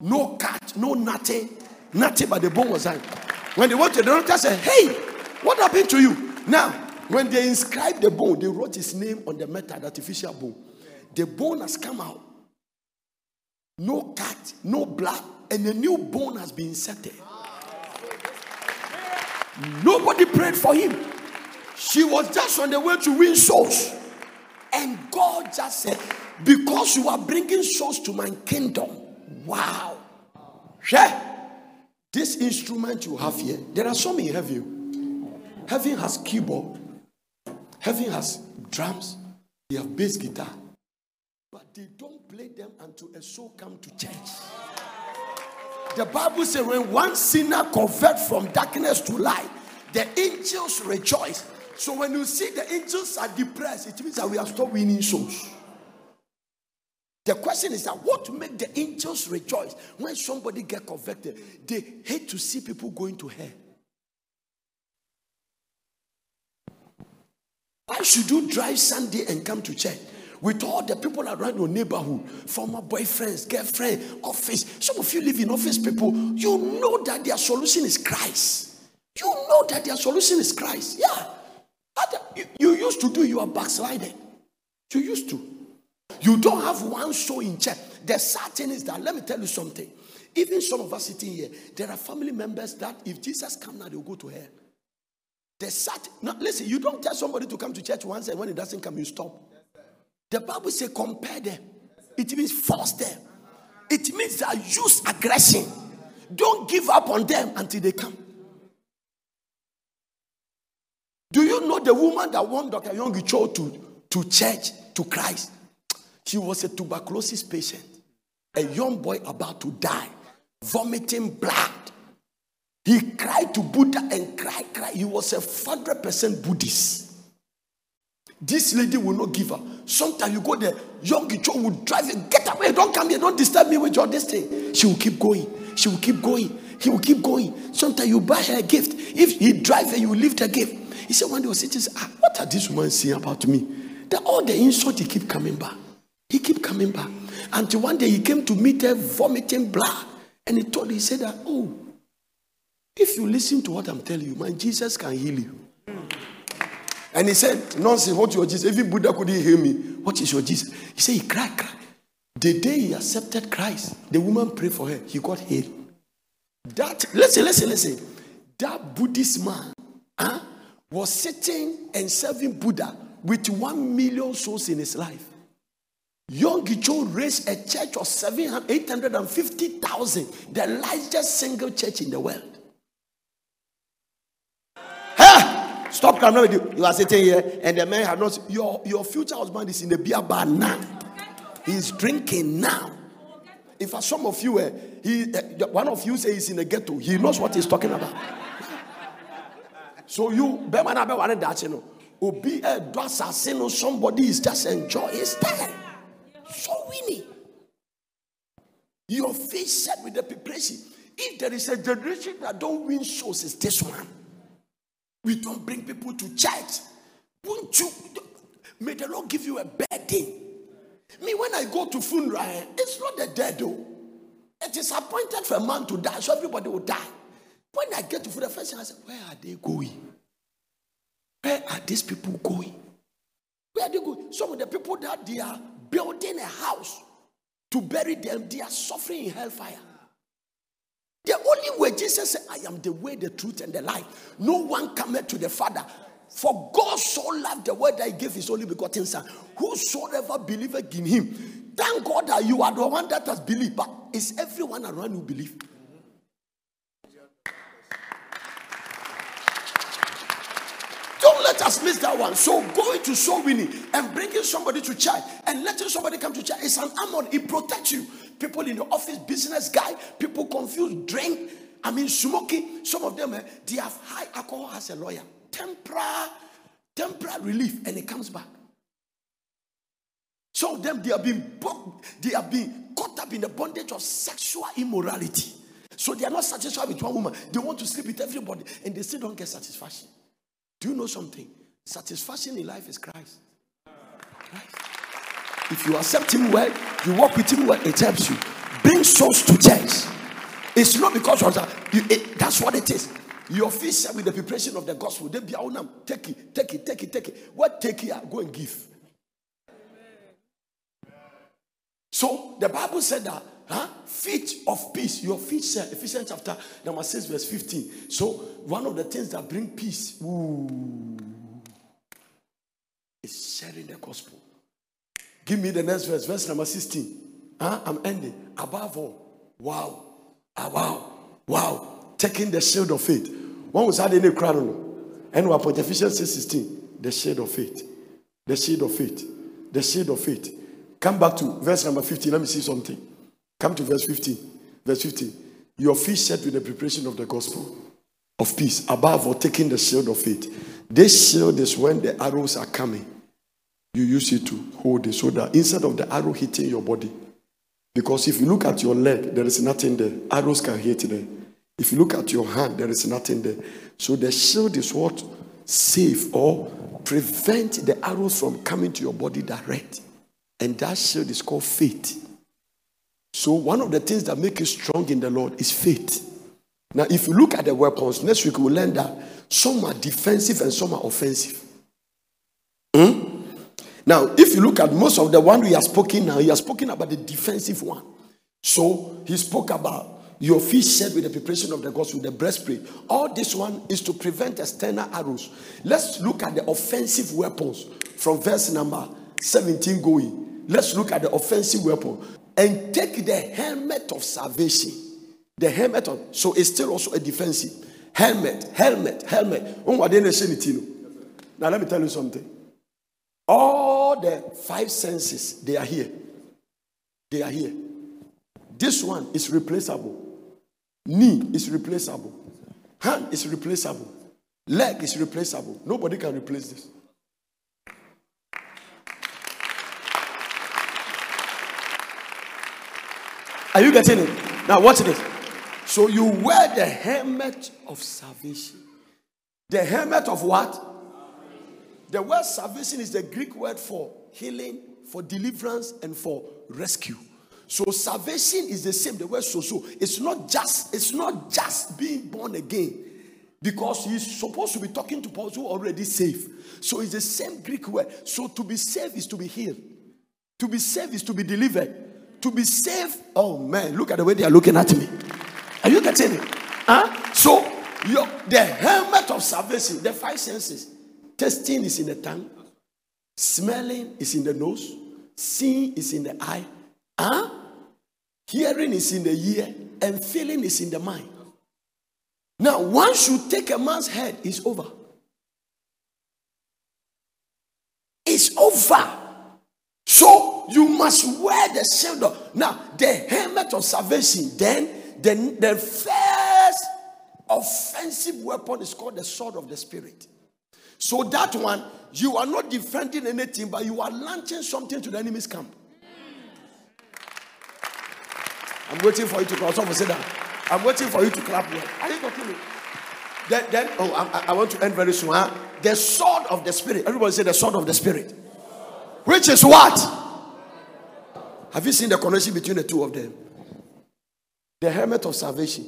No cut, no nothing. Nothing but the bone was lying. When they went to the doctor, said, hey, what happened to you? Now, when they inscribed the bone, they wrote his name on the metal, the artificial bone. The bone has come out. No cut, no blood, and a new bone has been inserted. Nobody prayed for him. She was just on the way to win souls. And God just said, because you are bringing souls to my kingdom. Wow. Yeah. This instrument you have here, there are some in heaven. Heaven has keyboard. Heaven has drums. They have bass guitar. But they don't play them until a soul comes to church. The Bible says when one sinner converts from darkness to light, the angels rejoice. So when you see the angels are depressed, it means that we have stopped winning souls. The question is that what makes the angels rejoice when somebody gets converted? They hate to see people going to hell. Why should you drive Sunday and come to church? With all the people around your neighborhood, former boyfriends, girlfriend, office. Some of you live in office people. You know that their solution is Christ. You know that their solution is Christ. Yeah. You used to do, you are backsliding. You used to. You don't have one soul in church. The sad thing is that, let me tell you something. Even some of us sitting here, there are family members that if Jesus comes now, they'll go to hell. The sad, now listen, you don't tell somebody to come to church once and when it doesn't come, you stop. The Bible says compare them. It means force them. It means that use aggression. Don't give up on them until they come. Do you know the woman that won Dr. Yonggi Cho to church, to Christ? She was a tuberculosis patient. a young boy about to die, vomiting blood. He cried to Buddha and cried. He was a 100% Buddhist. This lady will not give up. Sometimes you go there, Yonggi Cho will drive you. Get away, don't come here, don't disturb me with your this thing. She will keep going. She will keep going. He will keep going. Sometimes you buy her a gift. If he drives her, you lift her gift. He said one day, he said, what are these women saying about me? That all the insults, he keep coming back. He keep coming back. Until one day he came to meet her, vomiting blood. And he told her, he said that, oh, if you listen to what I'm telling you, man, Jesus can heal you. And he said, nonsense, what's your Jesus? Even Buddha couldn't heal me. What is your Jesus? He said, he cried. The day he accepted Christ, the woman prayed for her. He got healed. That, listen. That Buddhist man was sitting and serving Buddha with 1 million souls in his life. Yonggi Cho raised a church of 850,000, the largest single church in the world. Hey, stop crying. You are sitting here and the man had not. Your future husband is in the beer bar now. He's drinking now. In fact, some of you, one of you says he's in the ghetto. He knows what he's talking about. So you, somebody is just enjoying his time. So winning. Your faith set with the preparation. If there is a generation that don't win souls, it's this one. We don't bring people to church. Won't you? May the Lord give you a bad thing. Me, when I go to funeral, it's not the dead though. It is appointed for a man to die, so everybody will die. When I get to funeral, first thing I say, where are they going? Where are these people going? Where are they going? Some of the people that they are building a house to bury them, they are suffering in hellfire. The only way, Jesus said, I am the way, the truth, and the life. No one cometh to the Father. For God so loved the world that he gave his only begotten son. Whosoever believeth in him. Thank God that you are the one that has believed. But is everyone around who believes? Don't let us miss that one. So going to soul winning and bringing somebody to church and letting somebody come to church is an armor. It protects you. People in the office, business guy, people confused, drink, smoking. Some of them, they have high alcohol as a lawyer. Temporary relief, and it comes back. Some of them, they have been caught up in the bondage of sexual immorality. So they are not satisfied with one woman. They want to sleep with everybody, and they still don't get satisfaction. Do you know something? Satisfaction in life is Christ. If you accept him well, you walk with him well, it helps you. Bring souls to church. It's not because of that. That's what it is. Your feet set with the preparation of the gospel. They be all now. Take it. What take here? Go and give. So the Bible said that, feet of peace. Your feet set. Ephesians chapter number 6, verse 15. So one of the things that bring peace is sharing the gospel. Give me the next verse, verse number 16. I'm ending. Above all, wow. Taking the shield of faith. One was adding a crown. And we're put Ephesians 6:16. The shield of faith. The shield of faith. The shield of faith. Come back to verse number 15. Let me see something. Come to verse 15. Verse 15. Your feet set with the preparation of the gospel of peace. Above all, taking the shield of faith. This shield is when the arrows are coming. You use it to hold it so that instead of the arrow hitting your body. Because if you look at your leg, there is nothing there. Arrows can hit there. If you look at your hand, there is nothing there. So the shield is what? Save or prevent the arrows from coming to your body direct. And that shield is called faith. So one of the things that make you strong in the Lord is faith. Now if you look at the weapons, next week we'll learn that some are defensive and some are offensive. Now if you look at most of the one we are speaking now, he has spoken about the defensive one. So he spoke about your feet set with the preparation of the gospel, the breastplate. All this one is to prevent external arrows. Let's look at the offensive weapons from verse number 17 going. Let's look at the offensive weapon. And take the helmet of salvation. The helmet of, so it's still also a defensive. Helmet. Now let me tell you something. All the 5 senses, they are here. This one is replaceable. Knee is replaceable. Hand is replaceable. Leg is replaceable. Nobody can replace this. Are you getting it? Now watch this. So you wear the helmet of salvation. The helmet of what? The word salvation is the Greek word for healing, for deliverance, and for rescue. So salvation is the same. The word so. It's not just being born again. Because he's supposed to be talking to people who are already saved. So it's the same Greek word. So to be saved is to be healed. To be saved is to be delivered. To be saved, oh man, look at the way they are looking at me. Are you getting it? Huh? So the helmet of salvation, the five senses. Tasting is in the tongue. Smelling is in the nose. Seeing is in the eye. Huh? Hearing is in the ear. And feeling is in the mind. Now, once you take a man's head, it's over. It's over. So, you must wear the shield. Now, the helmet of salvation. Then the first offensive weapon is called the sword of the Spirit. So, that one, you are not defending anything, but you are launching something to the enemy's camp. I'm waiting for you to cross over. Sit down. I'm waiting for you to clap here. Are you talking to me? Then I want to end very soon. Huh? The sword of the Spirit. Everybody say the sword of the Spirit. Which is what? Have you seen the connection between the two of them? The helmet of salvation.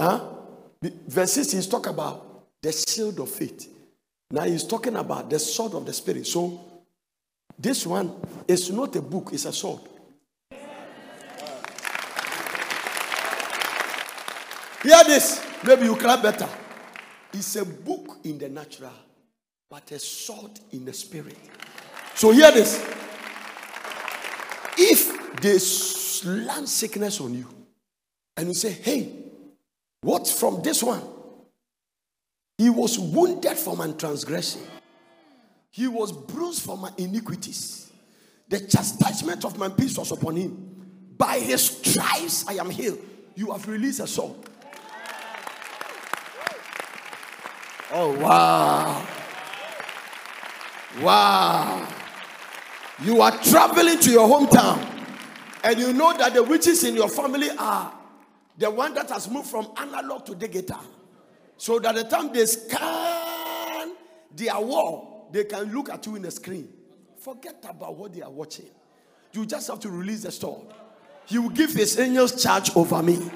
Huh? Verse 6 is talking about the shield of faith. Now he's talking about the sword of the Spirit. So this one is not a book, it's a sword. Hear this. Maybe you clap better. It's a book in the natural, but a sword in the spirit. So hear this. If they land sickness on you, and you say, hey, what's from this one? He was wounded for my transgression. He was bruised for my iniquities. The chastisement of my peace was upon him. By his stripes I am healed. You have released a sword. Oh, wow. Wow. You are traveling to your hometown and you know that the witches in your family are the one that has moved from analog to digital. So that the time they scan their wall, they can look at you in the screen. Forget about what they are watching. You just have to release the sword. He will give his angels charge over me.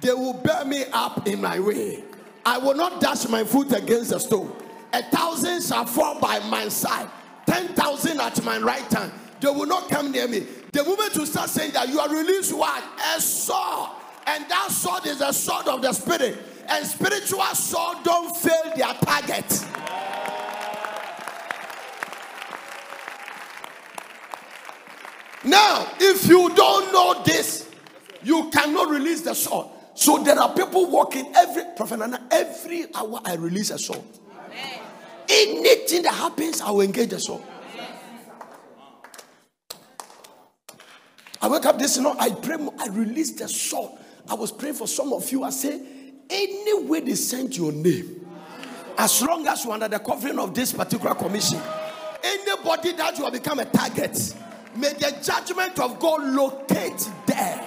They will bear me up in my way. I will not dash my foot against a stone. 1,000 shall fall by my side. 10,000 at my right hand. They will not come near me. The moment you start saying that, you are released what? A sword. And that sword is the sword of the Spirit. And spiritual sword don't fail their target. Now, if you don't know this, you cannot release the sword. So there are people walking every hour I release a sword. Amen. Anything that happens, I will engage the sword. Amen. I wake up this, I pray, I release the sword. I was praying for some of you. I say, any way they send your name, as long as you are under the covering of this particular commission, anybody that you have become a target, may the judgment of God locate there.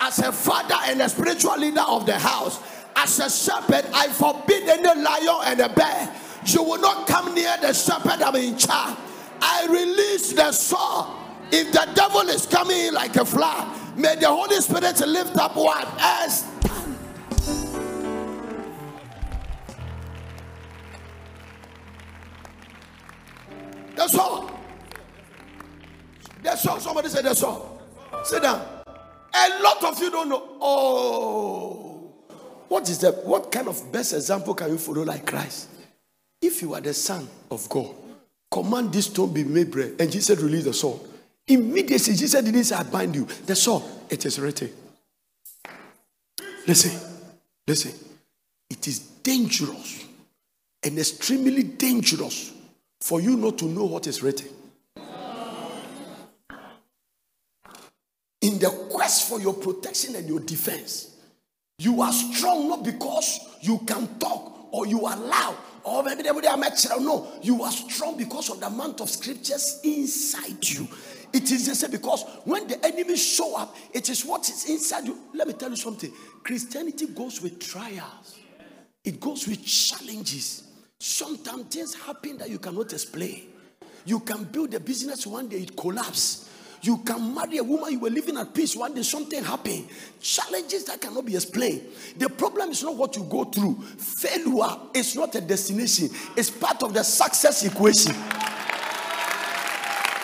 As a father and a spiritual leader of the house, as a shepherd, I forbid any lion and a bear. You will not come near the shepherd I'm in charge. I release the sword. If the devil is coming in like a fly, may the Holy Spirit lift up one as. The sword. The sword. Somebody said the sword. Sit down. A lot of you don't know. Oh, what kind of best example can you follow like Christ? If you are the son of God, command this stone be made bread. And Jesus said, release the sword. Immediately, Jesus didn't say, I bind you. The sword, it is written. Listen. It is dangerous and extremely dangerous for you not to know what is written. in the quest for your protection and your defense. You are strong not because you can talk or you are loud or maybe everybody are natural. No, you are strong because of the amount of scriptures inside you. It is just because when the enemy show up, it is what is inside you. Let me tell you something. Christianity goes with trials. It goes with challenges. Sometimes things happen that you cannot explain. You can build a business, one day it collapses. You can marry a woman, you were living at peace, one day something happened. Challenges that cannot be explained. The problem is not what you go through. Failure is not a destination. It's part of the success equation.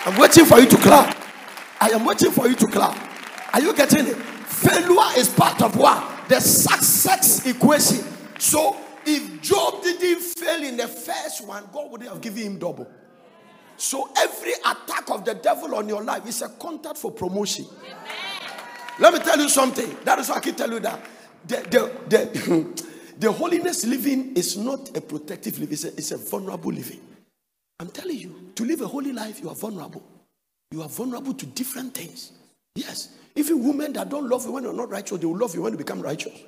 I'm waiting for you to clap. I am waiting for you to clap. Are you getting it? Failure is part of what? The success equation. So, if Job didn't fail in the first one, God wouldn't have given him double. So, every attack of the devil on your life is a contact for promotion. Amen. Let me tell you something. That is why I keep telling you that. The holiness living is not a protective living. It's a vulnerable living. I'm telling you, to live a holy life, you are vulnerable. You are vulnerable to different things. Yes. Even women that don't love you when you're not righteous, they will love you when you become righteous.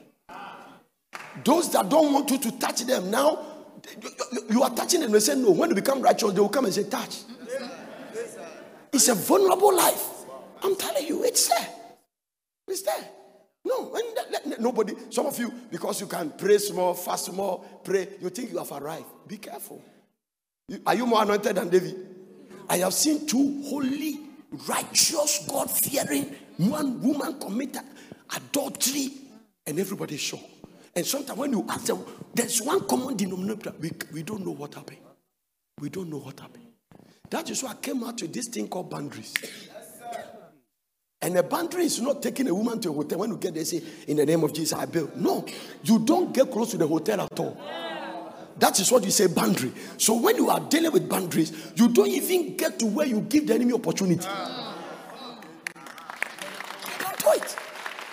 Those that don't want you to touch them now, you are touching them and they say no. When you become righteous, they will come and say touch. It's a vulnerable life. I'm telling you, it's there. It's there. No, nobody, some of you, because you can praise more, fast more, pray, you think you have arrived. Be careful. Are you more anointed than David? I have seen two holy, righteous, God-fearing, one woman committed adultery, and everybody is shocked. And sometimes when you ask them, there's one common denominator. We don't know what happened. We don't know what happened. That is why I came out with this thing called boundaries. Yes, sir. And a boundary is not taking a woman to a hotel. When you get there, say, in the name of Jesus, I build. No, you don't get close to the hotel at all. That is what you say, boundary. So when you are dealing with boundaries, you don't even get to where you give the enemy opportunity. You don't do it.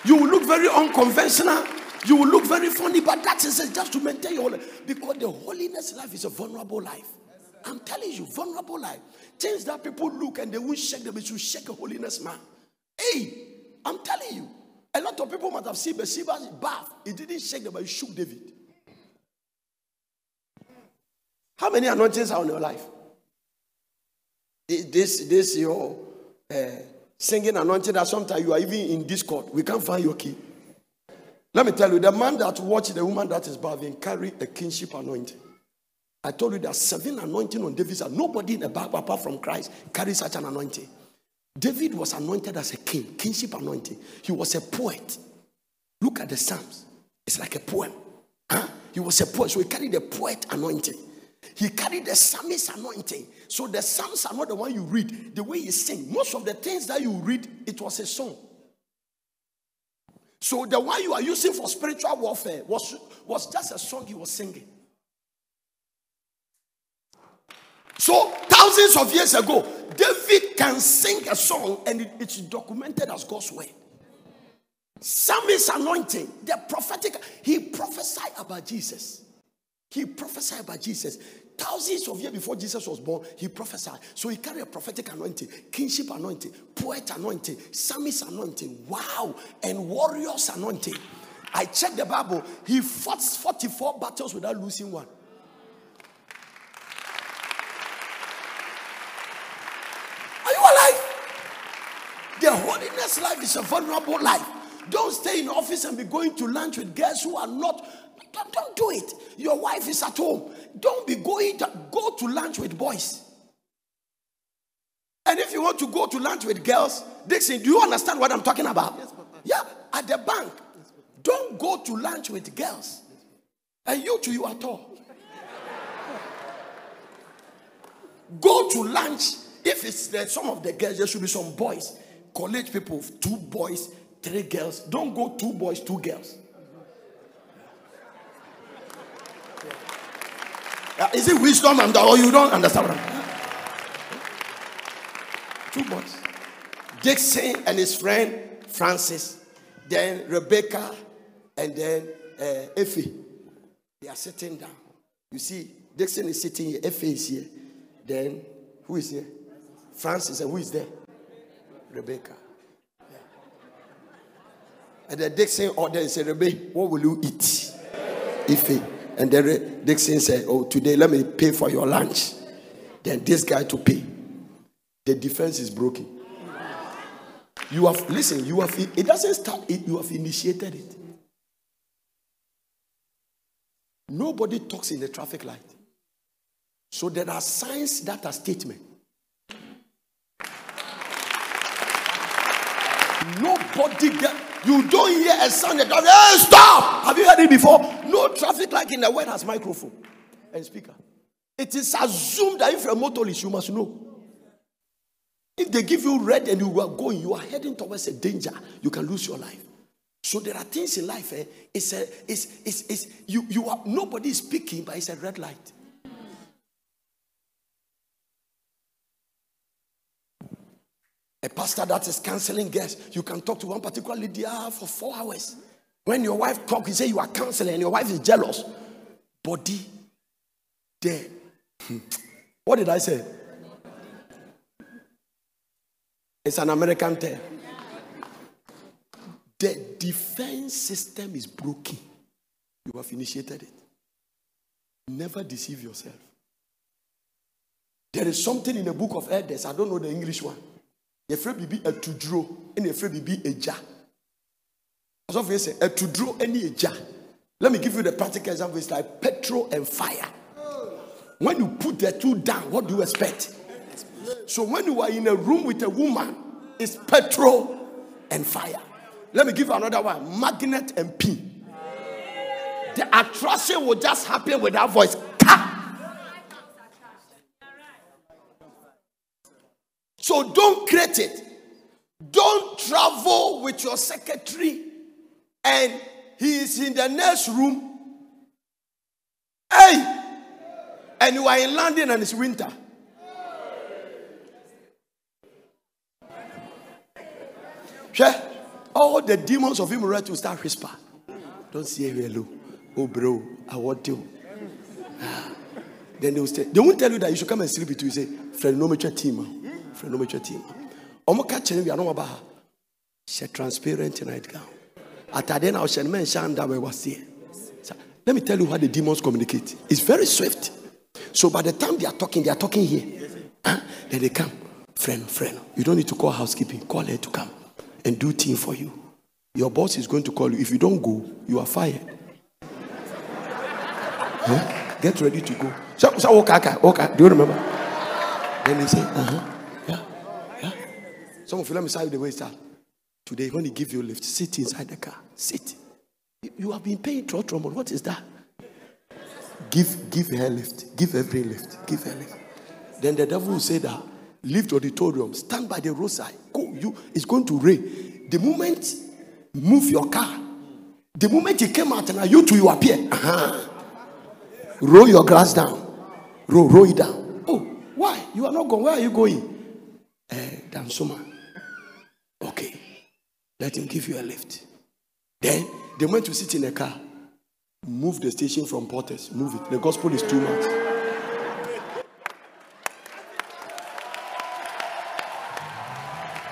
You will look very unconventional. You will look very funny, but that is just to maintain your holiness. Because the holiness life is a vulnerable life. I'm telling you, vulnerable life. Things that people look and they will shake them, it will shake a holiness man. Hey, I'm telling you, a lot of people might have seen Bathsheba's bath. It didn't shake them, but it shook David. How many anointings are on your life? This your singing anointing that sometimes you are even in discord. We can't find your key. Let me tell you, the man that watches the woman that is bathing carry a kingship anointing. I told you there are 7 anointing on David's. Nobody in the Bible apart from Christ carries such an anointing. David was anointed as a king, kingship anointing. He was a poet. Look at the Psalms. It's like a poem. Huh? He was a poet, so he carried the poet anointing. He carried the psalmist anointing. So the psalms are not the one you read, the way he sings. Most of the things that you read, it was a song. So the one you are using for spiritual warfare was just a song he was singing. So thousands of years ago, David can sing a song and it's documented as God's word. Psalmist anointing, the prophetic, he prophesied about Jesus. He prophesied about Jesus. Thousands of years before Jesus was born, he prophesied. So he carried a prophetic anointing, kingship anointing, poet anointing, psalmist anointing, wow, and warrior's anointing. I checked the Bible. He fought 44 battles without losing one. Are you alive? The holiness life is a vulnerable life. Don't stay in office and be going to lunch with girls who are not. Don't do it. Your wife is at home. Don't be going to go to lunch with boys. And if you want to go to lunch with girls, they say, do you understand what I'm talking about? Yes, Papa. Yeah, at the bank. Yes, don't go to lunch with girls. Yes, and you too, you are tall. Go to lunch. If it's some of the girls, there should be some boys. College people, 2 boys, 3 girls. Don't go 2 boys, 2 girls. Is it wisdom or you don't understand? 2 boys. Dixon and his friend Francis. Then Rebecca and then Effie. They are sitting down. You see, Dixon is sitting here. Effie is here. Then, who is here? Francis. And who is there? Rebecca. Yeah. and the Dixon order and said, what will you eat? Ife. And then Dixon said, oh, today let me pay for your lunch. Then this guy to pay. The defense is broken. You have, listen, you have, it doesn't start it, you have initiated it. Nobody talks in the traffic light. So there are signs that are statement. Nobody get, you don't hear a sound that goes, hey, stop! Have you heard it before? No traffic light in the world has microphone and speaker. It is assumed that if you're a motorist, you must know. If they give you red and you are going, you are heading towards a danger. You can lose your life. So there are things in life. Nobody is speaking, but it's a red light. A pastor that is canceling guests. You can talk to one particular lady for 4 hours. When your wife talks, you say you are canceling, and your wife is jealous. Body there. What did I say? It's an American term. The defense system is broken. You have initiated it. Never deceive yourself. There is something in the book of Elders. I don't know the English one. The phrase will be a to draw, and the phrase will be a jar. As often as I say, a to draw any a jar. Let me give you the practical example. It's like petrol and fire. When you put the two down, what do you expect? So when you are in a room with a woman, it's petrol and fire. Let me give you another one. Magnet and pin. The attraction will just happen with that voice. So don't create it. Don't travel with your secretary and he is in the next room. Hey! And you are in London and it's winter. Yeah. All the demons of immorality will start whisper. Don't say hello. Oh, bro, I want you. Then they will say, they won't tell you that you should come and sleep with you. You say, Frenometra team. Frenometra team. We are not about she transparent tonight. At the end, I shall mention that we was here. Let me tell you how the demons communicate. It's very swift. So by the time they are talking here. Then they come. Friend. You don't need to call housekeeping. Call her to come and do things for you. Your boss is going to call you. If you don't go, you are fired. Huh? Get ready to go. So okay. Do you remember? Then they say, yeah. Some of you, let me tell you the way it starts. Today, when he give you a lift, sit inside the car. Sit. You have been paying through trouble. What is that? Give her lift. Give every lift. Give her lift. Then the devil will say that. Leave the auditorium. Stand by the roadside. Go. It's going to rain. The moment move your car. The moment you came out and now you two you appear. Roll your grass down. Roll it down. Oh, why? You are not going. Where are you going? Dansoma. Okay. Let him give you a lift. Then they went to sit in a car. Move the station from Porters. Move it. The gospel is too much.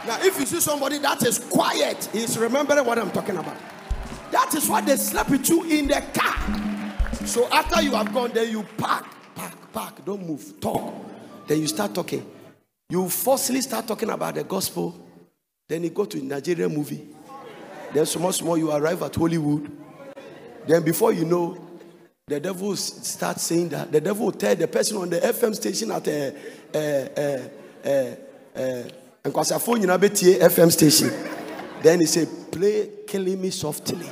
Now, if you see somebody that is quiet, he's remembering what I'm talking about. That is why they slept with you in the car. So after you have gone, then you park. Don't move. Talk. Then you start talking. You falsely start talking about the gospel. Then you go to a Nigerian movie. Then small, you arrive at Hollywood. Then before you know, the devil starts saying that. The devil will tell the person on the FM station at and because I phone you now, FM station. Then he said, play Killing Me Softly.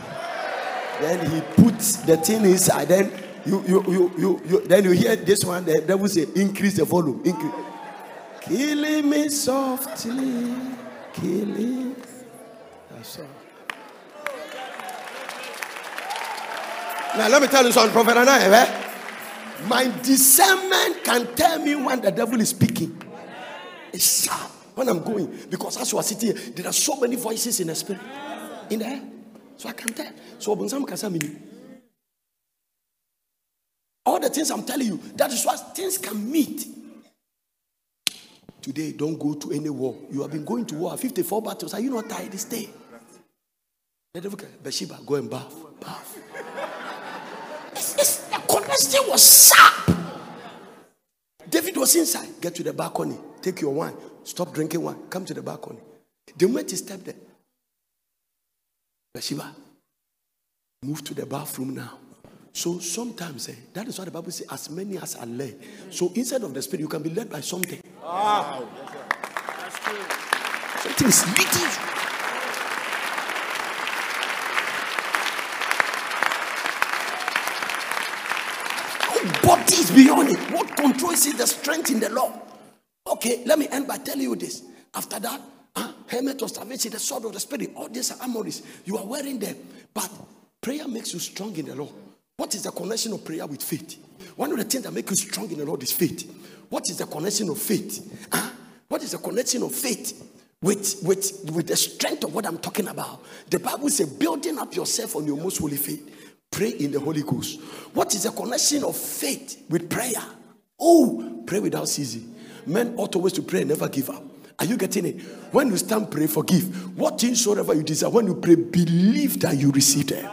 Then he puts the thing inside. Then you hear this one. The devil say, increase the volume. Increase. Killing me softly. Killing. That's all. Now let me tell you something, Prophet Ananias. Eh? My discernment can tell me when the devil is speaking. It's sharp. When I'm going, because as you are sitting here, there are so many voices in the spirit, in the air. So I can tell. So all the things I'm telling you, that is why things can meet. Today, don't go to any war. You have been going to war. 54 battles. Are you not tired this day? Bathsheba, go and bath. Bath. The conversation was sharp. David was inside. Get to the balcony. Take your wine. Stop drinking wine. Come to the balcony. The moment he stepped there, Bathsheba, move to the bathroom now. So sometimes, that is what the Bible says, as many as are led. So inside of the spirit, you can be led by something. Wow. That's true. Something is leading you. Body is beyond it. What controls is the strength in the law. Okay, let me end by telling you this. After that, helmet of salvation, the sword of the spirit, all these are armories. You are wearing them. But prayer makes you strong in the law. What is the connection of prayer with faith? One of the things that make you strong in the Lord is faith. What is the connection of faith? What is the connection of faith with the strength of what I'm talking about? The Bible says, building up yourself on your most holy faith. Pray in the Holy Ghost. What is the connection of faith with prayer? Oh, pray without ceasing. Men ought always to pray and never give up. Are you getting it? When you stand, pray, forgive. What things soever you desire, when you pray, believe that you receive them.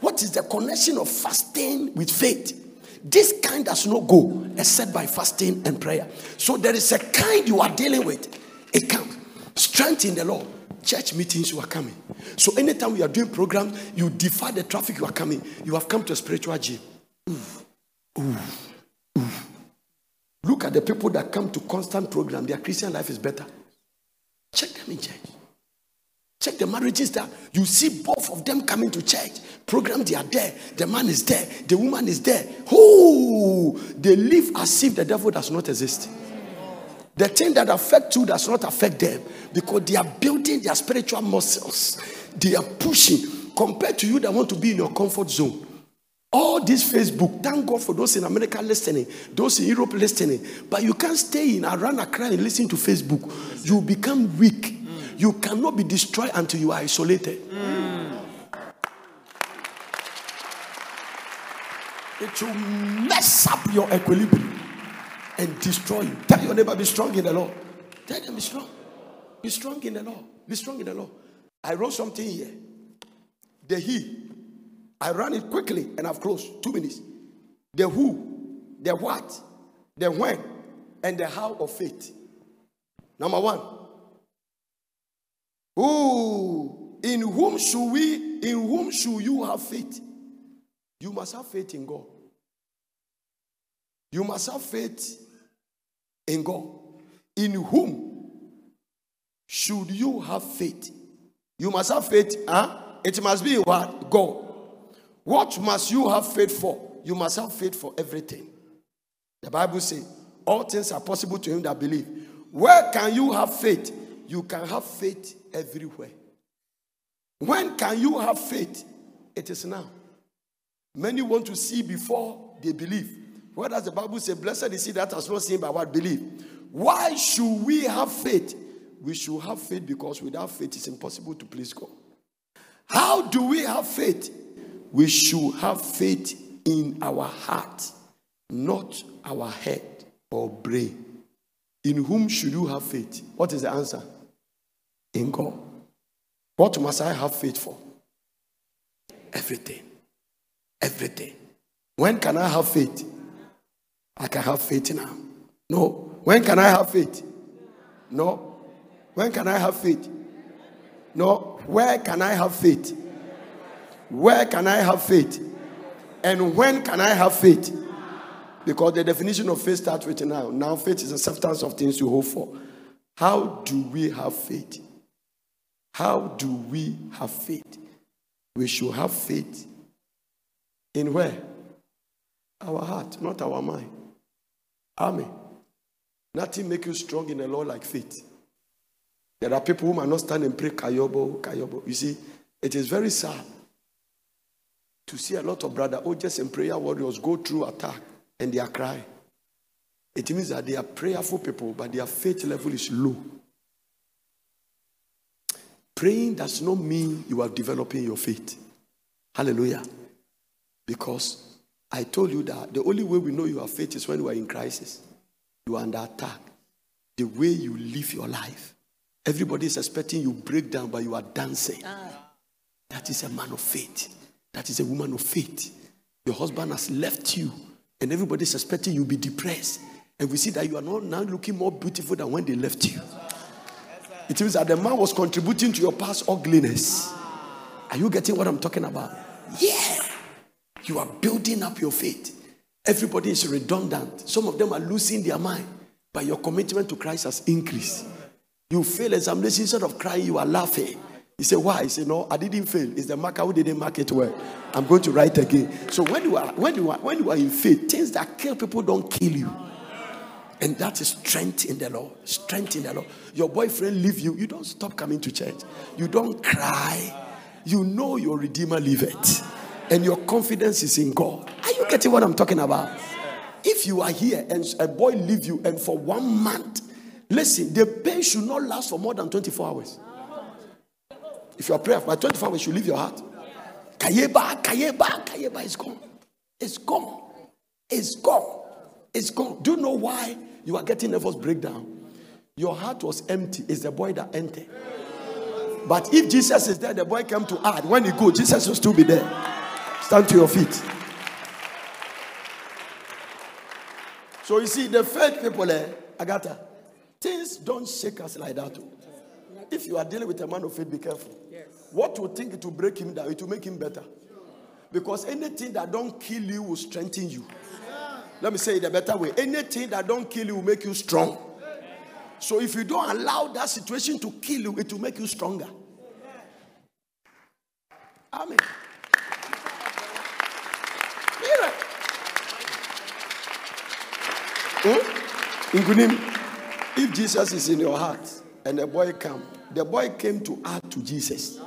What is the connection of fasting with faith? This kind does not go except by fasting and prayer. So there is a kind you are dealing with. It comes. Strength in the Lord. Church meetings you are coming. So anytime we are doing program, you defy the traffic, you are coming. You have come to a spiritual gym. Oof, oof, oof. Look at the people that come to constant program. Their Christian life is better. Check them in church. Check the marriages that you see both of them coming to church. Program, they are there. The man is there. The woman is there. Oh, they live as if the devil does not exist. The thing that affects you does not affect them because they are building their spiritual muscles. They are pushing compared to you that want to be in your comfort zone. All this Facebook, thank God for those in America listening, those in Europe listening. But you can't stay in Arana cry and listen to Facebook. You become weak. You cannot be destroyed until you are isolated. It will mess up your equilibrium and destroy you. Tell your neighbor, be strong in the Lord. Tell them, be strong. Be strong in the Lord. Be strong in the Lord. I wrote something here. The he. I ran it quickly and I've closed. 2 minutes. The who, the what, the when, and the how of faith. Number one. Who? In whom should you have faith? You must have faith in God. You must have faith in God. In whom should you have faith? You must have faith, It must be what? God. What must you have faith for? You must have faith for everything. The Bible says, all things are possible to him that believe. Where can you have faith? You can have faith everywhere. When can you have faith? It is now. Many want to see before they believe. What does the Bible say? Blessed is he that has not seen but what believe. Why should we have faith? We should have faith because without faith it's impossible to please God. How do we have faith? We should have faith in our heart, not our head or brain. In whom should you have faith? What is the answer? In God. What must I have faith for? Everything. Everything. When can I have faith? I can have faith now. No. When can I have faith? No. When can I have faith? No. Where can I have faith? Where can I have faith? And when can I have faith? Because the definition of faith starts with now. Now faith is a substance of things you hope for. How do we have faith? How do we have faith? We should have faith in where? Our heart, not our mind. Amen. Nothing makes you strong in the Lord like faith. There are people who might not stand and pray, Kayobo, Kayobo. You see, it is very sad to see a lot of brother Ojes and prayer warriors go through attack and they are crying. It means that they are prayerful people, but their faith level is low. Praying does not mean you are developing your faith. Hallelujah. Because I told you that the only way we know you have faith is when you are in crisis. You are under attack. The way you live your life. Everybody is expecting you break down, but you are dancing. That is a man of faith. That is a woman of faith. Your husband has left you, and everybody is expecting you'll be depressed. And we see that you are not now looking more beautiful than when they left you. It means that the man was contributing to your past ugliness. Are you getting what I'm talking about? Yeah. You are building up your faith. Everybody is redundant. Some of them are losing their mind. But your commitment to Christ has increased. You fail examination, instead of crying, you are laughing. You say, why? You say, no, I didn't fail. It's the marker who didn't mark it well. I'm going to write again. So when you are in faith, things that kill people don't kill you. And that is strength in the Lord. Strength in the Lord. Your boyfriend leaves you. You don't stop coming to church. You don't cry. You know your Redeemer liveth. And your confidence is in God. Are you getting what I'm talking about? If you are here and a boy leaves you and for 1 month, listen, the pain should not last for more than 24 hours. If you are praying by 24 hours, you leave your heart. Kayeba, Kayeba, Kayeba is gone. It's gone. It's gone. It's gone. Do you know why you are getting nervous breakdown? Your heart was empty. It's the boy that entered. But if Jesus is there, the boy came to add. When he goes, Jesus will still be there. Stand to your feet. So you see, the faith people, Agatha, things don't shake us like that. If you are dealing with a man of faith, be careful. Yes. What you think it will break him down, it will make him better. Because anything that don't kill you will strengthen you. Yeah. Let me say it a better way. Anything that don't kill you will make you strong. Yeah. So if you don't allow that situation to kill you, it will make you stronger. Yeah. Amen. Yeah. If Jesus is in your heart, and the boy came. The boy came to add to Jesus.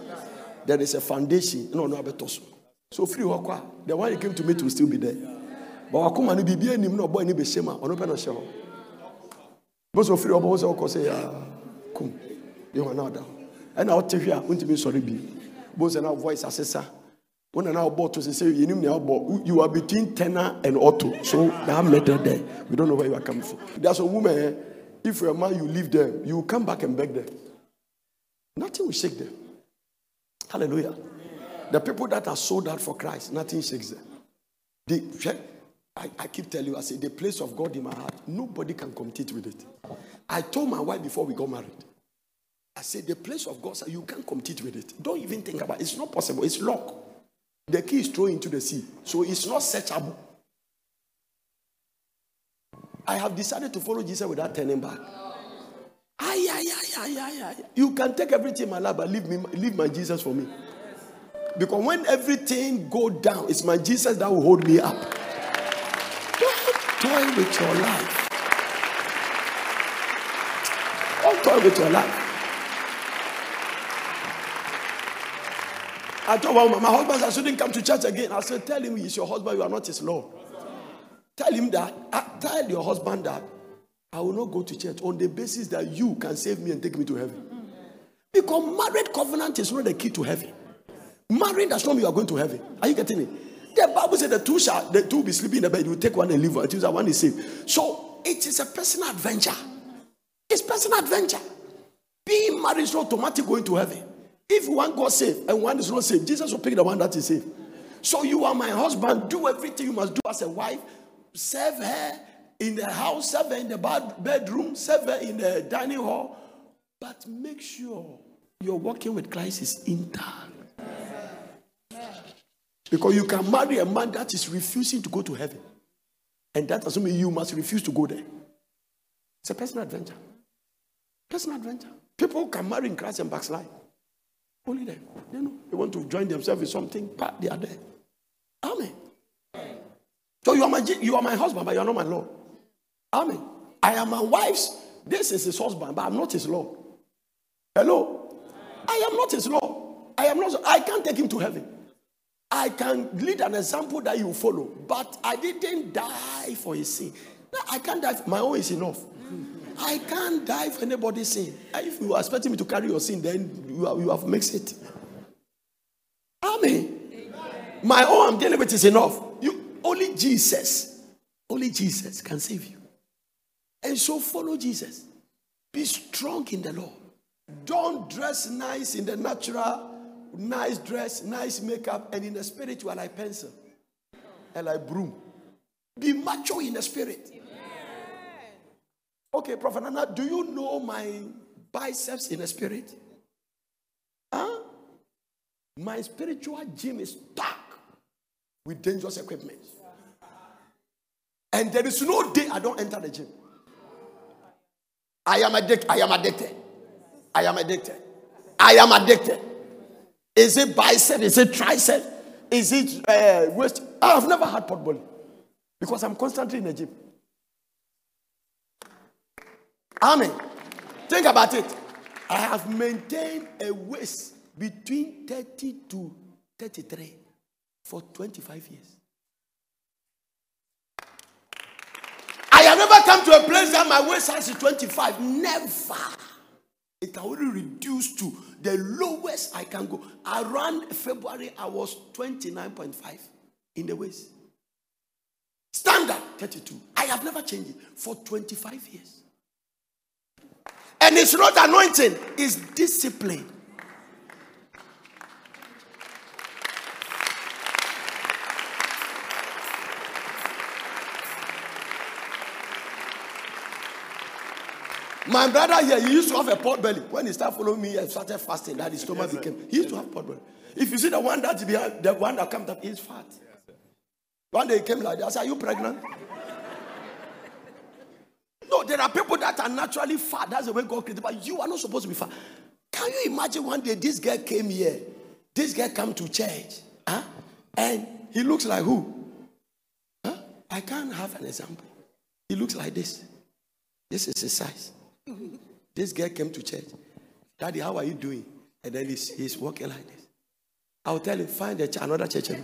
There is a foundation. No, I bet also. So free wakwa. The one he came to meet will still be there. But wakuma ni bibi ni mno boy ni beshema. Ono pena sheho. But so free wakwa se okose ya kum. You are not down. And our TV unti be sorry bi. But now voice assessor. When now bought to say you ni now bought. You are between tenor and auto. So that matter there. We don't know where you are coming from. There's a woman. If you're a man, you leave them. You will come back and beg them. Nothing will shake them. Hallelujah. The people that are sold out for Christ, nothing shakes them. I keep telling you, I say, the place of God in my heart, nobody can compete with it. I told my wife before we got married, I said, the place of God, you can't compete with it. Don't even think about it. It's not possible. It's locked. The key is thrown into the sea. So it's not searchable. I have decided to follow Jesus without turning back. You can take everything in my life, but leave my Jesus for me. Because when everything goes down, it's my Jesus that will hold me up. Don't toy with your life. Don't toy with your life. I told my husband, I shouldn't come to church again. I said, tell him he's your husband, you are not his Lord. Tell him that, tell your husband that I will not go to church on the basis that you can save me and take me to heaven. Because married covenant is not the key to heaven. Married does not mean you are going to heaven. Are you getting it? The Bible said the two will be sleeping in the bed. You take one and leave one. It is that one is saved. So it is a personal adventure. It's personal adventure. Being married is not automatic going to heaven. If one got saved and one is not saved, Jesus will pick the one that is saved. So you are my husband. Do everything you must do as a wife. Serve her in the house, serve her in the bedroom, serve her in the dining hall. But make sure your walking with Christ is intact. Because you can marry a man that is refusing to go to heaven. And that doesn't mean you must refuse to go there. It's a personal adventure. Personal adventure. People can marry in Christ and backslide. Only them. They know. They want to join themselves in something, but they are there. Amen. So you are my husband, but you are not my Lord. Amen. I am my wife's. This is his husband, but I'm not his Lord. Hello? I am not his Lord. I can't take him to heaven. I can lead an example that you follow, but I didn't die for his sin. No, I can't die. My own is enough. I can't die for anybody's sin. If you are expecting me to carry your sin, then you have mixed it. Amen. My own I'm dealing with is enough. Only Jesus can save you. And so follow Jesus. Be strong in the Lord. Don't dress nice in the natural nice dress, nice makeup, and in the spirit you are like pencil and like broom. Be mature in the spirit. Amen. Okay, Prophet Nana, do you know my biceps in the spirit? Huh? My spiritual gym is packed with dangerous equipment. And there is no day I don't enter the gym. I am addicted. I am addicted. I am addicted. I am addicted. Is it bicep? Is it tricep? Is it waist? I've never had potbelly because I'm constantly in the gym. Amen. Think about it. I have maintained a waist between 30 to 33 for 25 years. I have never come to a place that my waist size is 25. Never. It can only reduce to the lowest I can go. Around February, I was 29.5 in the waist. Standard 32. I have never changed it for 25 years. And it's not anointing, it's discipline. My brother here, he used to have a pot belly. When he started following me, I started fasting. That his stomach became. He used to have pot belly. If you see the one that's behind, the one that comes up, he's fat. One day he came like that. I said, "Are you pregnant?" No, there are people that are naturally fat. That's the way God created. But you are not supposed to be fat. Can you imagine one day this guy came here? This guy came to church, huh? And he looks like who? Huh? I can't have an example. He looks like this. This is his size. This guy came to church. "Daddy, how are you doing?" And then he's walking like this. I'll tell him, "Find another church." And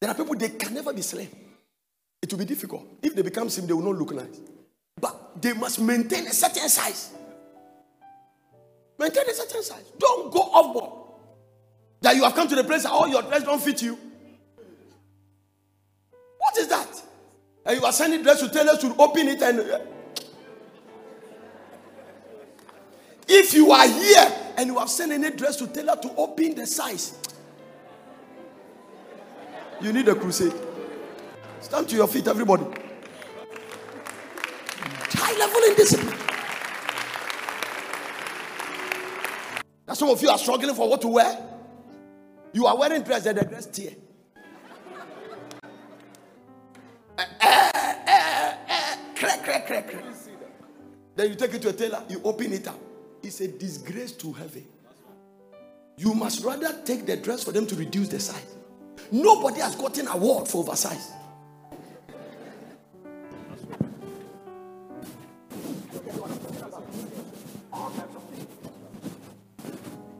there are people, they can never be slim. It will be difficult. If they become slim, they will not look nice. But they must maintain a certain size. Maintain a certain size. Don't go off board. That you have come to the place that all your dress don't fit you. What is that? And you are sending dress to tell us to open it and... If you are here and you have sent any dress to tell us to open the size, you need a crusade. Stand to your feet, everybody. High level in discipline. Now some of you are struggling for what to wear. You are wearing dress and the dress tear. Crack. Then you take it to a tailor, you open it up. It's a disgrace to heaven. You must rather take the dress for them to reduce the size. Nobody has gotten award for oversize.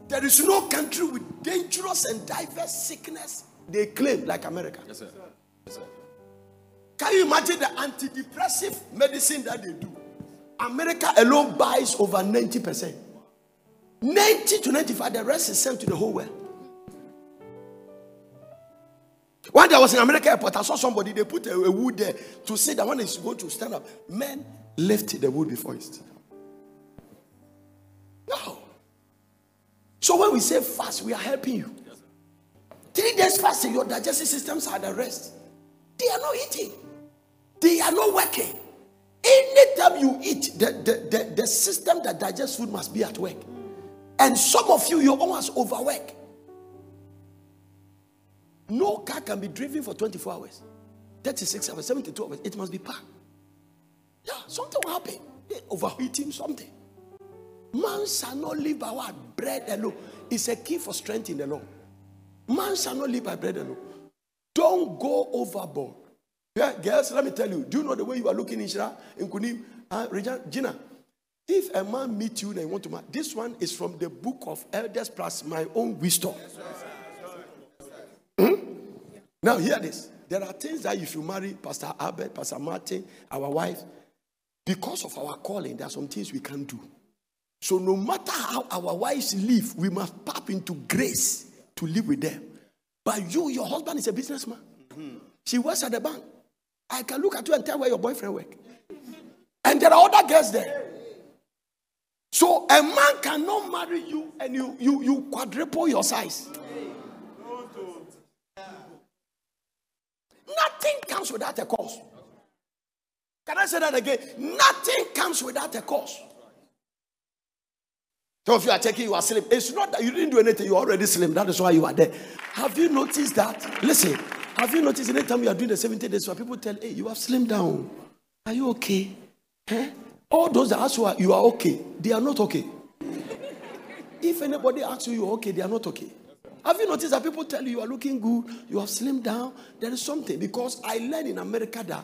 There is no country with dangerous and diverse sickness they claim like America. Yes, sir. Yes, sir. Can you imagine the antidepressive medicine that they do? America alone buys over 90%. 90 to 95, the rest is sent to the whole world. One day I was in America airport, I saw somebody, they put a wood there to say that when it's going to stand up, men lift the wood before it stands up. No. So when we say fast, we are helping you. 3 days fasting, your digestive systems are at rest. They are not eating. They are not working. Anytime you eat, the system that digests food must be at work. And some of you, you're almost overworked. No car can be driven for 24 hours, 36 hours, 72 hours. It must be packed. Yeah, something will happen. They overheat him something. Man shall not live by what? Bread alone. It's a key for strength in the law. Man shall not live by bread alone. Don't go overboard. Yeah, girls, let me tell you. Do you know the way you are looking in Shira, in Kunim, Regina? If a man meets you and you want to marry, this one is from the book of Elders plus my own wisdom. Now hear this. There are things that if you marry Pastor Albert, Pastor Martin, our wife, because of our calling, there are some things we can't do. So no matter how our wives live, we must tap into grace to live with them. But you, your husband is a businessman. Mm-hmm. She works at the bank. I can look at you and tell where your boyfriend works. And there are other girls there. So a man cannot marry you and you quadruple your size. Nothing comes without a cause. Can I say that again? Nothing comes without a cause. So if you are checking, you are slim. It's not that you didn't do anything, you're already slim. That is why you are there. Have you noticed that? Listen, have you noticed anytime you are doing the 70 days where people tell, hey, you have slimmed down. Are you okay? Huh? All those that ask you are okay, they are not okay. If anybody asks you are okay, they are not okay. Have you noticed that people tell you are looking good, you have slimmed down? There is something. Because I learned in America that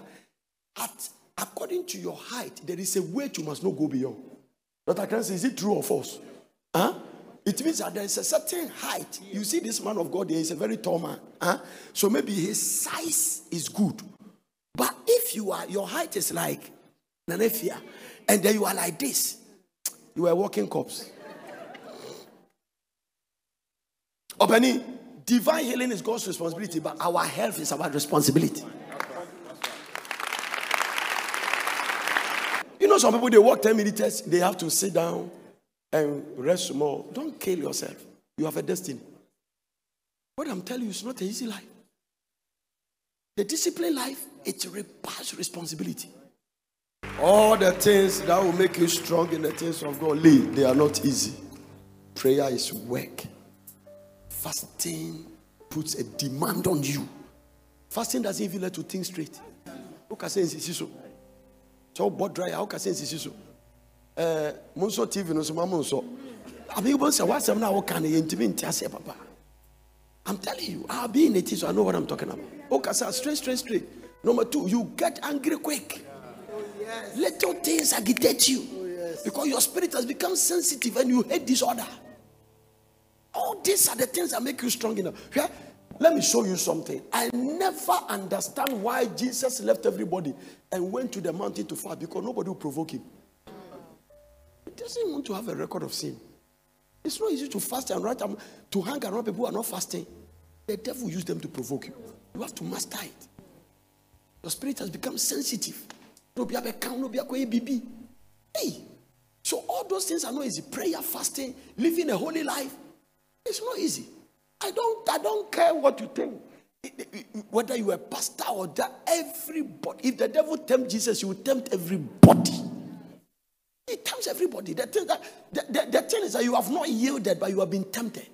according to your height, there is a weight you must not go beyond. Dr. Krantz, is it true or false? Huh? It means that there is a certain height. You see this man of God, he is a very tall man. Huh? So maybe his size is good. But if you are, your height is like Nanefia, and then you are like this, you are walking corpse. Obani, divine healing is God's responsibility, but our health is our responsibility. You know, some people, they walk 10 minutes, they have to sit down and rest more. Don't kill yourself. You have a destiny. What I'm telling you is not an easy life. The disciplined life, it requires responsibility. All the things that will make you strong in the things of God, they are not easy. Prayer is work. Fasting puts a demand on you. Fasting doesn't even let you think straight. Who can say it's so? So board dry. Who can say it's so? Monso TV no so monso. I mean, once a while, some now can intimidate us, Papa. I'm telling you, I'll be in it, so I know what I'm talking about. Who can say straight? Number two, you get angry quick. Yes. Little things agitate you. Oh, yes. Because your spirit has become sensitive and you hate disorder. All these are the things that make you strong enough. Yeah? Let me show you something. I never understand why Jesus left everybody and went to the mountain to fast, because nobody will provoke him. He doesn't want to have a record of sin. It's not easy to fast and write to hang around people who are not fasting. The devil used them to provoke you. You have to master it. Your spirit has become sensitive. Hey. So all those things are not easy. Prayer, fasting, living a holy life. It's not easy. I don't care what you think. Whether you are a pastor or that, everybody. If the devil tempts Jesus, he will tempt everybody. He tempts everybody. The thing is that you have not yielded, but you have been tempted.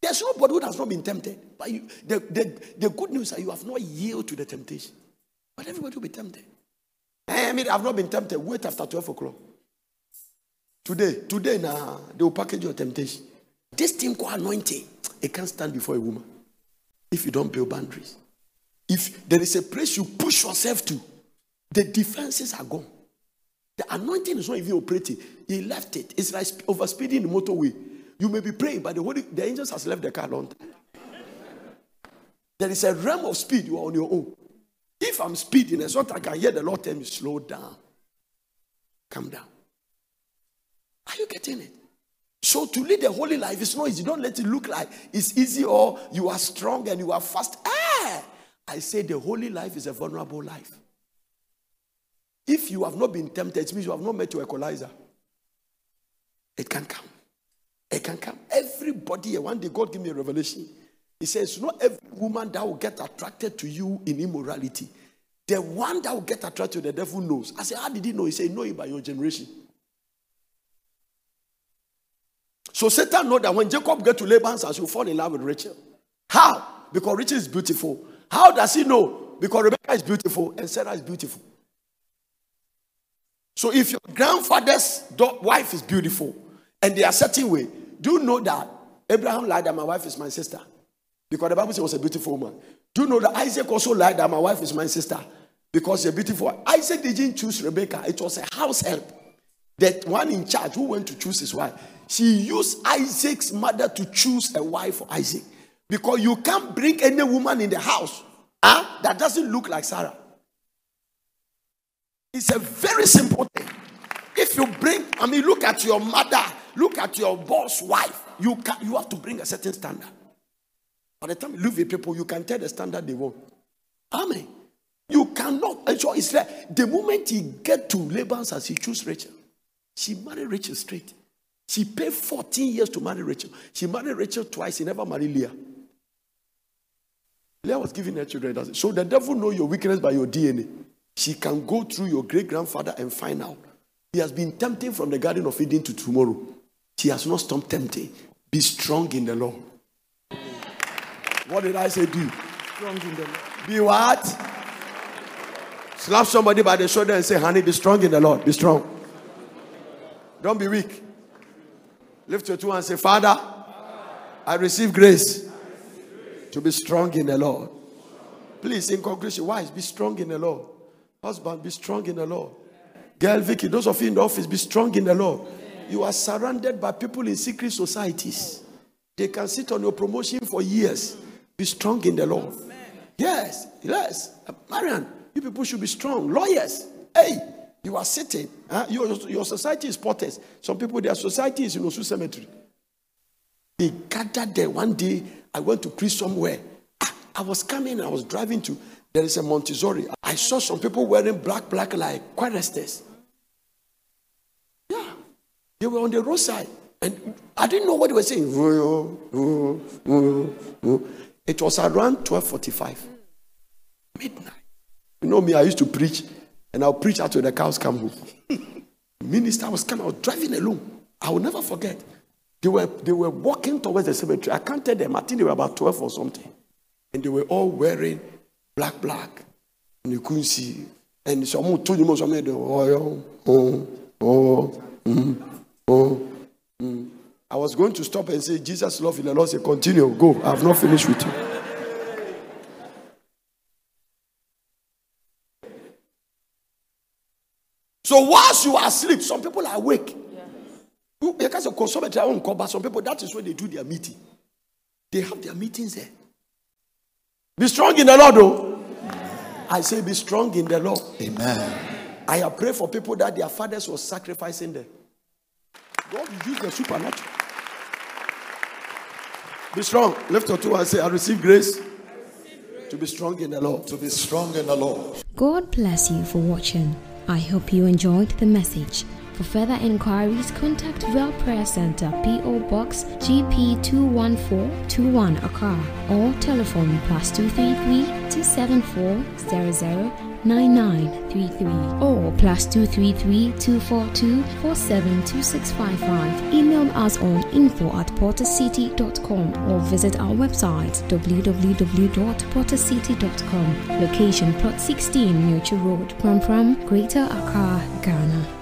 There's nobody who has not been tempted. But you, the good news is that you have not yielded to the temptation. But everybody will be tempted. I mean, I've not been tempted. Wait after 12 o'clock. Today, nah, they will package your temptation. This thing called anointing, it can't stand before a woman if you don't build boundaries. If there is a place you push yourself to, the defenses are gone. The anointing is not even operating. He left it. It's like overspeeding the motorway. You may be praying, but the angels has left the car long time. There is a realm of speed. You are on your own. If I'm speeding, it's not I can hear the Lord tell me, slow down. Calm down. Are you getting it? So to live a holy life is not easy. Don't let it look like it's easy or you are strong and you are fast. I say the holy life is a vulnerable life. If you have not been tempted, it means you have not met your equalizer. It can come. It can come. Everybody, one day God gave me a revelation. He says, not every woman that will get attracted to you in immorality. The one that will get attracted to the devil knows. I said, how did he know? He said, know it by your generation. So Satan knows that when Jacob gets to Laban's house, he'll fall in love with Rachel. How? Because Rachel is beautiful. How does he know? Because Rebecca is beautiful and Sarah is beautiful. So if your grandfather's wife is beautiful and they are certain way, do you know that Abraham lied that my wife is my sister? Because the Bible says it was a beautiful woman. Do you know that Isaac also lied that my wife is my sister? Because she's a beautiful one. Isaac didn't choose Rebecca. It was a house help. That one in charge who went to choose his wife. She used Isaac's mother to choose a wife for Isaac. Because you can't bring any woman in the house that doesn't look like Sarah. It's a very simple thing. If you bring, look at your mother, look at your boss wife. You have to bring a certain standard. By the time you live with people, you can tell the standard they want. Amen. You cannot. And so it's like the moment he get to Laban's as he choose Rachel, She married Rachel straight. She paid 14 years to marry Rachel. She married Rachel twice. She never married Leah. Leah was giving her children. So the devil knows your weakness by your DNA. She can go through your great-grandfather and find out. He has been tempting from the Garden of Eden to tomorrow. He has not stopped tempting. Be strong in the Lord. What did I say? Do strong in the Lord. Be what? Slap somebody by the shoulder and say, honey, be strong in the Lord. Be strong. Don't be weak. Lift your two and say, Father, I receive grace to be strong in the Lord. Please, in conclusion, wives, be strong in the Lord. Husband, be strong in the Lord. Girl, Vicky, those of you in the office, be strong in the Lord. You are surrounded by people in secret societies. They can sit on your promotion for years. Be strong in the Lord. Yes, yes. Marian, you people should be strong. Lawyers, hey, you are sitting. Huh? Your society is potters. Some people, their society is in Osu Cemetery. They gathered there. One day, I went to preach somewhere. I was coming, I was driving to, there is a Montessori. I saw some people wearing black, like choristers. Yeah. They were on the roadside. And I didn't know what they were saying. It was around 12:45. Midnight. You know me, I used to preach. And I'll preach until the cows come home. Minister was coming. I was driving alone. I will never forget. They were walking towards the cemetery. I counted them. I think they were about 12 or something. And they were all wearing black. And you couldn't see. And someone told them, I was going to stop and say, Jesus love you. The Lord said, continue, go. I have not finished with you. So whilst you are asleep, some people are awake. Yes. Because of conservative, I won't call, but some people, that is when they do their meeting. They have their meetings there. Be strong in the Lord, though. Amen. I say, be strong in the Lord. Amen. I have prayed for people that their fathers were sacrificing them. God will use the supernatural. Be strong. Lift your two and say, I receive grace. To be strong in the Lord. To be strong in the Lord. God bless you for watching. I hope you enjoyed the message. For further inquiries, contact Well Prayer Centre, P.O. Box GP 21421 Accra, or telephone +233 274 009933 or +233 242 472655. Email us on info@pottercity.com or visit our website www.pottercity.com. Location Plot 16 Mutual Road, Pram Pram, Greater Accra, Ghana.